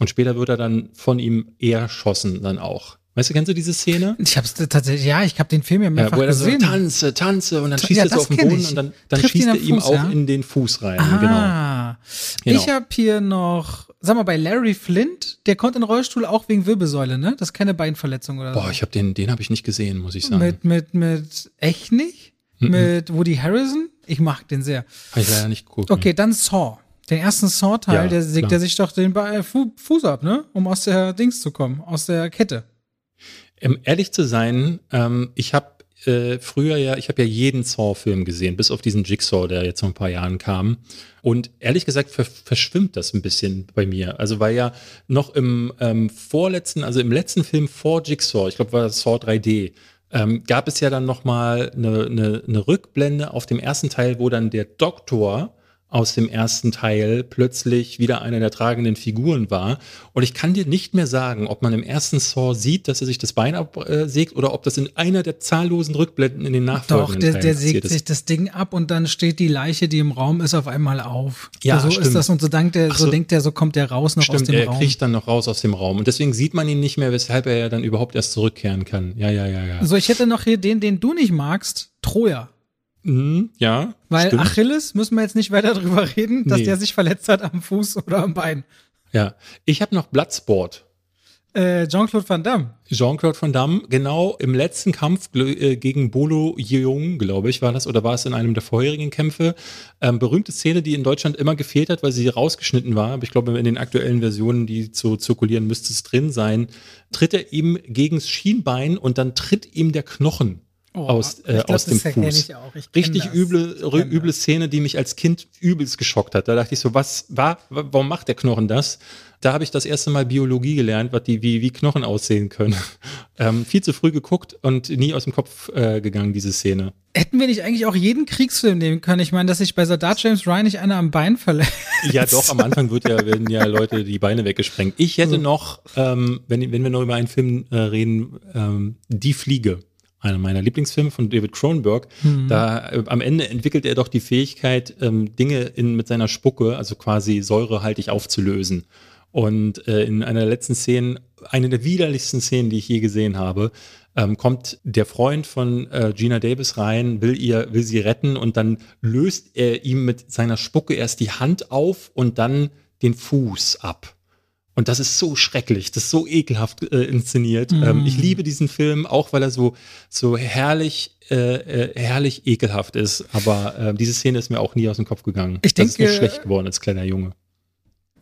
Und später wird er dann von ihm erschossen dann auch. Weißt du, kennst du diese Szene? Ich hab's tatsächlich, ich hab den Film ja mehrfach gesehen. Wo er so tanze und dann schießt er so auf den Boden und dann schießt er ihm auch in den Fuß rein. Ah, genau. Ich hab hier noch, sag mal, bei Larry Flint, der kommt in den Rollstuhl auch wegen Wirbelsäule, ne? Das ist keine Beinverletzung oder so. Boah, ich hab den hab ich nicht gesehen, muss ich sagen. Echt nicht? Mit Woody Harrison? Ich mag den sehr. Hab ich leider nicht geguckt. Okay, dann Saw. Den ersten Saw-Teil, der sägt er sich doch den Fuß ab, ne? Um aus der Dings zu kommen, aus der Kette. Ehrlich zu sein, ich habe ja jeden Saw-Film gesehen, bis auf diesen Jigsaw, der jetzt vor ein paar Jahren kam. Und ehrlich gesagt verschwimmt das ein bisschen bei mir. Also weil ja noch im letzten Film vor Jigsaw, ich glaube, war das Saw 3D, gab es ja dann nochmal eine Rückblende auf dem ersten Teil, wo dann der Doktor aus dem ersten Teil plötzlich wieder eine der tragenden Figuren war. Und ich kann dir nicht mehr sagen, ob man im ersten Saw sieht, dass er sich das Bein absägt oder ob das in einer der zahllosen Rückblenden in den nachfolgenden Teilen passiert ist. Doch, der sägt sich das Ding ab und dann steht die Leiche, die im Raum ist, auf einmal auf. Ja, so stimmt. Ist das und so denkt er, so kommt er raus noch aus dem Raum. Stimmt, er kriegt dann noch raus aus dem Raum. Und deswegen sieht man ihn nicht mehr, weshalb er ja dann überhaupt erst zurückkehren kann. Ja. So, ich hätte noch hier den du nicht magst, Troja. Ja, weil stimmt. Achilles, müssen wir jetzt nicht weiter drüber reden, dass der sich verletzt hat am Fuß oder am Bein. Ja, ich habe noch Bloodsport. Jean-Claude Van Damme. Jean-Claude Van Damme, genau, im letzten Kampf gegen Bolo Yeung, glaube ich, war das, oder war es in einem der vorherigen Kämpfe. Berühmte Szene, die in Deutschland immer gefehlt hat, weil sie rausgeschnitten war, aber ich glaube, in den aktuellen Versionen, die zu zirkulieren, müsste es drin sein, tritt er ihm gegens Schienbein und dann tritt ihm der Knochen. aus dem Fuß. Ich auch. Richtig üble Szene, die mich als Kind übelst geschockt hat. Da dachte ich so, warum macht der Knochen das? Da habe ich das erste Mal Biologie gelernt, wie Knochen aussehen können. Viel zu früh geguckt und nie aus dem Kopf gegangen, diese Szene. Hätten wir nicht eigentlich auch jeden Kriegsfilm nehmen können? Ich meine, dass sich bei Soldat James Ryan nicht einer am Bein verletzt. Ja doch, am Anfang werden ja Leute die Beine weggesprengt. Ich hätte noch, wenn wir noch über einen Film reden, Die Fliege. Einer meiner Lieblingsfilme von David Cronenberg. Mhm. Da am Ende entwickelt er doch die Fähigkeit, Dinge mit seiner Spucke, also quasi säurehaltig aufzulösen. Und in einer letzten Szene, eine der widerlichsten Szenen, die ich je gesehen habe, kommt der Freund von Gina Davis rein, will sie retten und dann löst er ihm mit seiner Spucke erst die Hand auf und dann den Fuß ab. Und das ist so schrecklich, das ist so ekelhaft inszeniert. Mm. Ich liebe diesen Film, auch weil er so herrlich ekelhaft ist. Aber diese Szene ist mir auch nie aus dem Kopf gegangen. Ich denke, das ist mir schlecht geworden als kleiner Junge.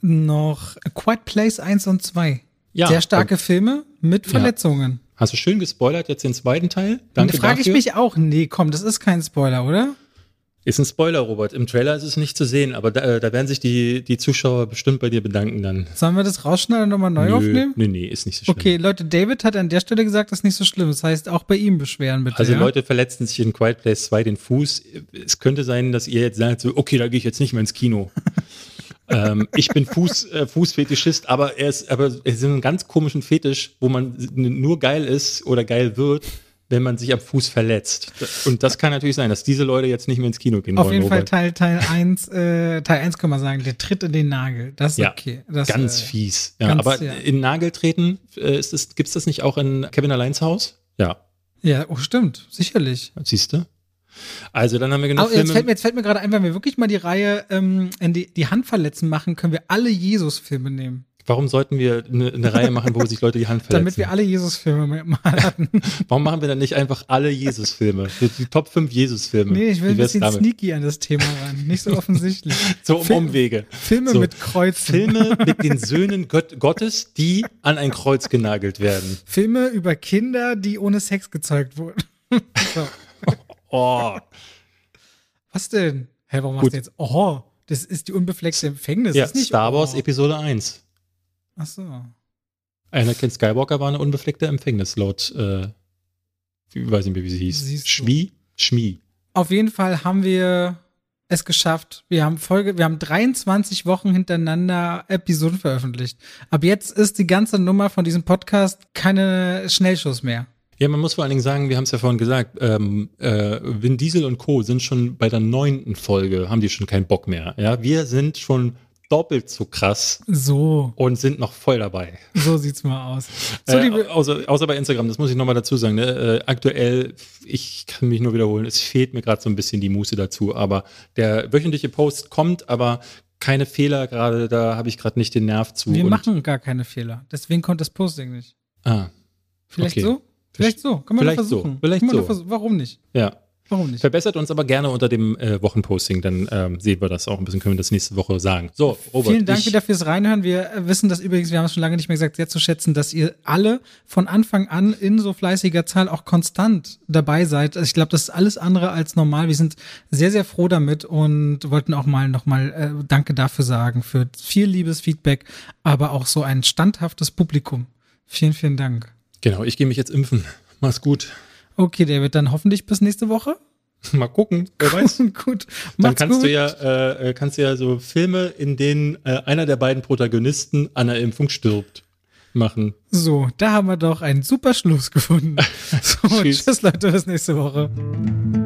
Noch Quiet Place 1 und 2. Ja, sehr starke Filme mit Verletzungen. Ja. Hast du schön gespoilert jetzt den zweiten Teil? Danke dafür. Da frage ich mich auch, nee, komm, das ist kein Spoiler, oder? Ist ein Spoiler, Robert. Im Trailer ist es nicht zu sehen, aber da werden sich die Zuschauer bestimmt bei dir bedanken dann. Sollen wir das rausschneiden und nochmal neu aufnehmen? Nee, ist nicht so schlimm. Okay, Leute, David hat an der Stelle gesagt, das ist nicht so schlimm. Das heißt, auch bei ihm beschweren bitte. Also Leute verletzten sich in Quiet Place 2 den Fuß. Es könnte sein, dass ihr jetzt sagt, so, okay, da gehe ich jetzt nicht mehr ins Kino. Ich bin Fußfetischist, aber es ist ein ganz komischen Fetisch, wo man nur geil ist oder geil wird, wenn man sich am Fuß verletzt. Und das kann natürlich sein, dass diese Leute jetzt nicht mehr ins Kino gehen wollen. Auf jeden Fall Teil 1 kann man sagen, der tritt in den Nagel. Das ist okay. Das, ganz fies. Ja, in Nagel treten, gibt es das nicht auch in Kevin Alleins Haus? Ja. Ja, oh, stimmt. Sicherlich. Siehst du? Also dann haben wir genug Filme. Jetzt fällt mir gerade ein, wenn wir wirklich mal die Reihe in die Hand verletzen machen, können wir alle Jesus-Filme nehmen. Warum sollten wir eine Reihe machen, wo sich Leute die Hand verletzen? Damit wir alle Jesus-Filme mal hatten. Warum machen wir dann nicht einfach alle Jesus-Filme? Die Top 5 Jesus-Filme. Nee, ich will ein bisschen sneaky an das Thema ran. Nicht so offensichtlich. So um Umwege. Filme mit Kreuzen. Filme mit den Söhnen Gottes, die an ein Kreuz genagelt werden. Filme über Kinder, die ohne Sex gezeugt wurden. So. Oh. Was denn? Hä, warum machst du jetzt? Oh, das ist die unbefleckte Empfängnis. Ja, das ist nicht Star Wars Episode 1. Ach so. Anakin Skywalker war eine unbefleckte Empfängnis, laut, ich weiß nicht mehr, wie sie hieß. Schmi. Auf jeden Fall haben wir es geschafft. Wir haben 23 Wochen hintereinander Episoden veröffentlicht. Ab jetzt ist die ganze Nummer von diesem Podcast keine Schnellschuss mehr. Ja, man muss vor allen Dingen sagen, wir haben es ja vorhin gesagt, Vin Diesel und Co. sind schon bei der 9. Folge, haben die schon keinen Bock mehr. Ja, wir sind schon doppelt so krass. So. Und sind noch voll dabei. So sieht's mal aus. So, außer bei Instagram, das muss ich nochmal dazu sagen. Ne? Aktuell, ich kann mich nur wiederholen, es fehlt mir gerade so ein bisschen die Muße dazu. Aber der wöchentliche Post kommt, aber keine Fehler gerade, da habe ich gerade nicht den Nerv zu. Wir machen gar keine Fehler. Deswegen kommt das Posting nicht. Ah. Vielleicht okay. So? Vielleicht so. Kann man versuchen. Warum nicht? Ja. Warum nicht? Verbessert uns aber gerne unter dem Wochenposting, dann sehen wir das auch ein bisschen, können wir das nächste Woche sagen. So, Robert. Vielen Dank wieder fürs Reinhören. Wir wissen das übrigens, wir haben es schon lange nicht mehr gesagt, sehr zu schätzen, dass ihr alle von Anfang an in so fleißiger Zahl auch konstant dabei seid. Also ich glaube, das ist alles andere als normal. Wir sind sehr, sehr froh damit und wollten auch mal nochmal Danke dafür sagen, für viel liebes Feedback, aber auch so ein standhaftes Publikum. Vielen, vielen Dank. Genau, ich gehe mich jetzt impfen. Mach's gut. Okay, David, dann hoffentlich bis nächste Woche. Mal gucken, wer weiß. Gut. Dann kannst du ja so Filme, in denen einer der beiden Protagonisten an der Impfung stirbt, machen. So, da haben wir doch einen super Schluss gefunden. So, tschüss Leute, bis nächste Woche.